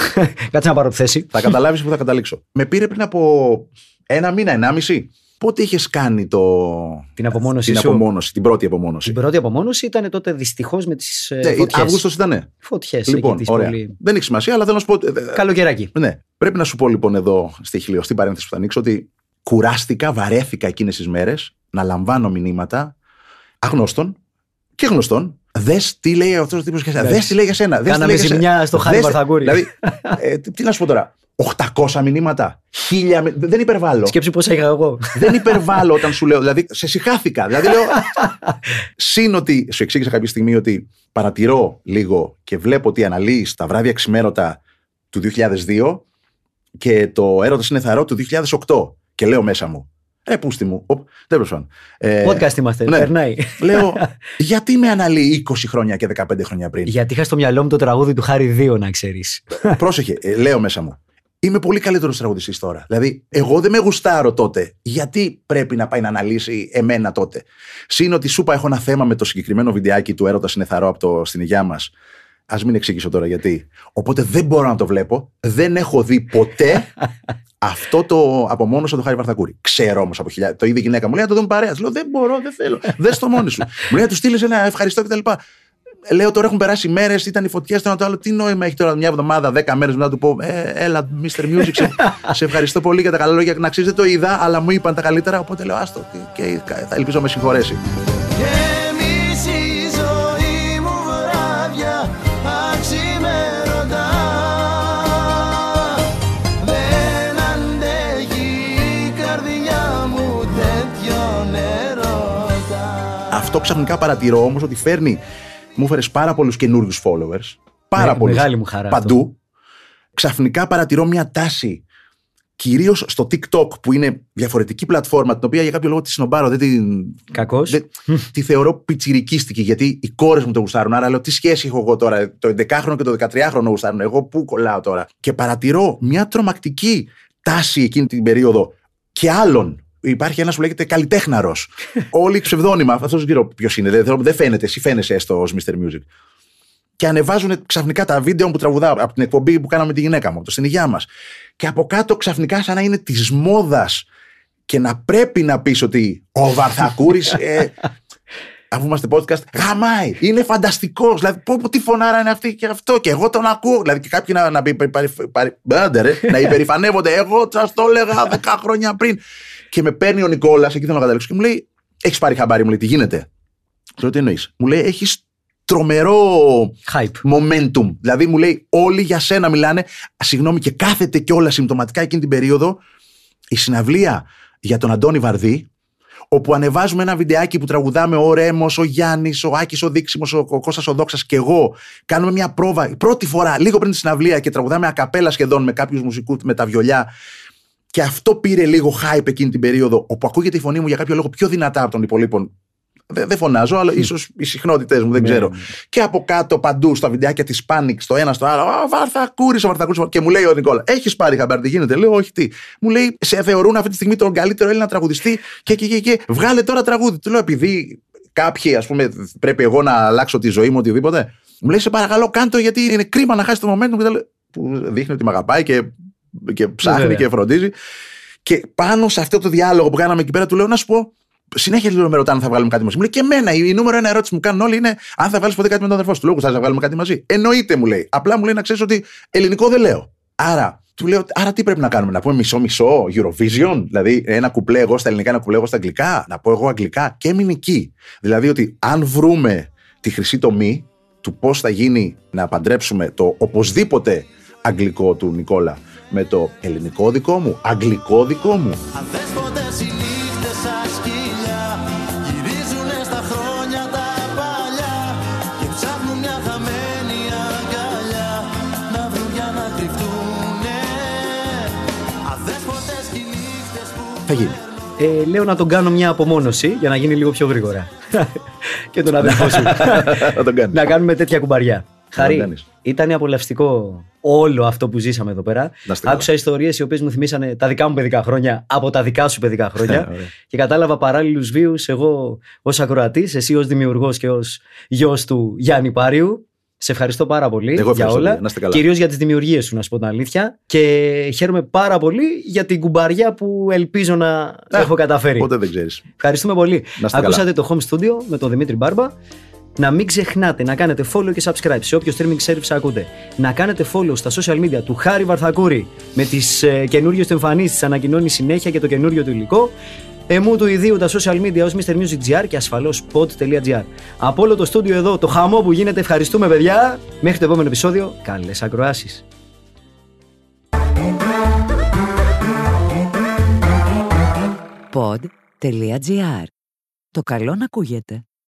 να πάρω τη θέση. Θα καταλάβεις που θα καταλήξω. Με πήρε πριν από 1,5 μήνα. Πότε είχες κάνει την πρώτη απομόνωση. Την πρώτη απομόνωση ήταν τότε δυστυχώς με τις φωτιές. Αύγουστος ήτανε. Φωτιές. Λοιπόν, ωραία. Πολύ... Δεν έχει σημασία, αλλά θέλω να σου πω. Καλοκαιράκι. Ναι. Πρέπει να σου πω λοιπόν εδώ στη χιλιοστή παρένθεση που θα ανοίξω ότι κουράστηκα, βαρέθηκα εκείνες τις μέρες να λαμβάνω μηνύματα αγνώστων και γνωστών. Δες τι λέει αυτός ο τύπος για σένα. Δες τι λέει για σένα. Κάναμε ζημιά στο Χάρη Βαρθακούρη. Δηλαδή, τι να σου πω τώρα. 800 μηνύματα. 1000. Δεν υπερβάλλω. Σκέψου πόσα είχα εγώ. Δεν υπερβάλλω όταν σου λέω. Δηλαδή, σε συχάθηκα. Δηλαδή, λέω. Συν ότι σου εξήγησα κάποια στιγμή ότι παρατηρώ λίγο και βλέπω ότι αναλύεις τα βράδια ξημέρωτα του 2002 και το Έρωτας είναι θαρρώ του 2008. Και λέω μέσα μου. Πούστη μου. Δεν προσφάνω. Podcast είμαστε. Ναι. Περνάει. Λέω, γιατί με αναλύει 20 χρόνια και 15 χρόνια πριν. Γιατί είχα στο μυαλό μου το τραγούδι του Χάρη 2, να ξέρεις. Πρόσεχε. Λέω μέσα μου. Είμαι πολύ καλύτερος τραγουδιστής τώρα. Δηλαδή, εγώ δεν με γουστάρω τότε. Γιατί πρέπει να πάει να αναλύσει εμένα τότε. Συν ότι σου είπα, έχω ένα θέμα με το συγκεκριμένο βιντεάκι του Έρωτα είναι θαρρώ από το στην υγειά μας. Ας μην εξηγήσω τώρα γιατί. Οπότε δεν μπορώ να το βλέπω. Δεν έχω δει ποτέ αυτό το απομόνωσα του Χάρη Βαρθακούρη. Ξέρω όμως από χιλιάδες. Το είδε η γυναίκα μου. Λέει, να το δω με παρέα. Λέω, δεν μπορώ, δεν θέλω. Δες το μόνη σου. Μου λέει, του στείλεις ένα ευχαριστώ κτλ. Λέω, τώρα έχουν περάσει μέρες, ήταν οι φωτιές, το ένα το άλλο. Τι νόημα έχει τώρα μια εβδομάδα, 10 μέρες μετά του πω, έλα, Mr. Music, σε ευχαριστώ πολύ για τα καλά λόγια. Να ξέρεις, δεν το είδα, αλλά μου είπαν τα καλύτερα. Οπότε λέω, άστο και θα ελπίζω με συγχωρέσει. Το ξαφνικά παρατηρώ όμως ότι φέρνει. Μου έφερες πάρα πολλούς καινούριους followers. Πάρα πολλούς. Μεγάλη μου χαρά. Παντού. Αυτό. Ξαφνικά παρατηρώ μια τάση. Κυρίως στο TikTok, που είναι διαφορετική πλατφόρμα, την οποία για κάποιο λόγο τη συνομπάρω. Κακώς. Τη θεωρώ πιτσιρικίστικη, γιατί οι κόρες μου το γουστάρουν. Άρα λέω, τι σχέση έχω εγώ τώρα. Το 11χρονο και το 13χρονο γουστάρουν. Εγώ πού κολλάω τώρα. Και παρατηρώ μια τρομακτική τάση εκείνη την περίοδο και άλλων. Υπάρχει ένας που λέγεται καλλιτέχναρος. Όλοι ψευδόνυμα. Αυτό δεν ξέρω ποιος είναι. Δεν φαίνεται. Εσύ φαίνεσαι έστω ως Mr. Music. Και ανεβάζουν ξαφνικά τα βίντεο που τραβουδάω από την εκπομπή που κάναμε τη γυναίκα μου, από το στην υγειά μας. Και από κάτω ξαφνικά, σαν να είναι της μόδας και να πρέπει να πεις ότι ο Βαρθακούρης. Αφού είμαστε podcast, γαμάει. Είναι φανταστικός. Δηλαδή, πω, τι φωνάρα είναι αυτή και αυτό. Και εγώ τον ακούω. Δηλαδή, και κάποιοι να υπερηφανεύονται. Εγώ σας το έλεγα 10 χρόνια πριν. Και με παίρνει ο Νικόλας, εκεί θέλω να καταλήξω, και μου λέει: έχεις πάρει χαμπάρι, μου λέει, τι γίνεται. Του λέω τι εννοείς. Μου λέει έχεις τρομερό hype. Momentum. Δηλαδή μου λέει όλοι για σένα μιλάνε. Συγγνώμη, και κάθεται κιόλα συμπτωματικά εκείνη την περίοδο η συναυλία για τον Αντώνη Βαρδή, όπου ανεβάζουμε ένα βιντεάκι που τραγουδάμε ο Ρέμος, ο Γιάννης, ο Άκης, ο Δίξιμος, ο Κώστας, ο Δόξας και εγώ. Κάνουμε μια πρόβα, πρώτη φορά, λίγο πριν τη συναυλία, και τραγουδάμε ακαπέλα σχεδόν με κάποιους μουσικούς με τα βιολιά. Και αυτό πήρε λίγο hype εκείνη την περίοδο, όπου ακούγεται η φωνή μου για κάποιο λόγο πιο δυνατά από των υπολείπων. Δεν φωνάζω, αλλά ίσως οι συχνότητες μου, δεν ξέρω. Και από κάτω παντού στα βιντεάκια τη Panic, στο ένα στο άλλο. Α, Βαρθακούρης, ο Βαρθακούρης. Και μου λέει ο Νικόλα, έχεις πάρει χαμπάρι, τι γίνεται? Λέω, όχι, τι. Μου λέει, σε θεωρούν αυτή τη στιγμή τον καλύτερο Έλληνα τραγουδιστή και. Βγάλε τώρα τραγούδι. Του λέω, επειδή κάποιοι, ας πούμε, πρέπει εγώ να αλλάξω τη ζωή μου, οτιδήποτε. Μου λέει, σε παρακαλώ, κάντο, γιατί είναι κρίμα να χάσει το momentum. Που δείχνει ότι με αγαπάει και ψάχνει και φροντίζει. Και πάνω σε αυτό το διάλογο που κάναμε εκεί πέρα, του λέω, να σου πω. Συνέχεια λίγο με ρωτάνε αν θα βγάλουμε κάτι μαζί. Μου λέει και εμένα, η νούμερο ένα ερώτηση που μου κάνουν όλοι είναι αν θα βάλεις ποτέ κάτι με τον αδερφό σου. Του λέω, θα βγάλουμε κάτι μαζί. Εννοείται, μου λέει. Απλά μου λέει να ξέρεις ότι ελληνικό δεν λέω. Άρα, του λέω, άρα τι πρέπει να κάνουμε, να πούμε μισό-μισό, Eurovision, δηλαδή ένα κουπλέ εγώ στα ελληνικά, ένα κουπλέ εγώ στα αγγλικά, να πω εγώ αγγλικά και έμεινε εκεί. Δηλαδή ότι αν βρούμε τη χρυσή τομή του πώς θα γίνει να παντρέψουμε το οπωσδήποτε αγγλικό του Νικόλα με το ελληνικό δικό μου, αγγλικό δικό μου. Λέω να τον κάνω μια απομόνωση για να γίνει λίγο πιο γρήγορα. Και τον αδερφό σου. Να κάνουμε τέτοια κουμπαριά. Χαρή, ήταν απολαυστικό όλο αυτό που ζήσαμε εδώ πέρα. Άκουσα ιστορίες οι οποίες μου θυμίσανε τα δικά μου παιδικά χρόνια από τα δικά σου παιδικά χρόνια. Και κατάλαβα παράλληλους βίους, εγώ ως ακροατής, εσύ ως δημιουργός και ως γιος του Γιάννη Πάριου. Σε ευχαριστώ πάρα πολύ για όλα. Κυρίως για τις δημιουργίες σου, να σου πω την αλήθεια. Και χαίρομαι πάρα πολύ για την κουμπαριά που ελπίζω να έχω καταφέρει. Ποτέ δεν ξέρεις. Ευχαριστούμε πολύ. Ακούσατε το Home Studio με τον Δημήτρη Μπάρμπα. Να μην ξεχνάτε να κάνετε follow και subscribe σε όποιο streaming service ακούτε. Να κάνετε follow στα social media του Χάρη Βαρθακούρη με τις καινούριες του εμφανίσεις, τις ανακοινώνει συνέχεια και το καινούριο του υλικό. Εμού του ιδίου τα social media ως Mr. Music GR και ασφαλώς pod.gr. Από όλο το στούντιο εδώ, το χαμό που γίνεται, ευχαριστούμε παιδιά. Μέχρι το επόμενο επεισόδιο, καλές ακροάσεις. Pod.gr. Το καλό να ακούγεται.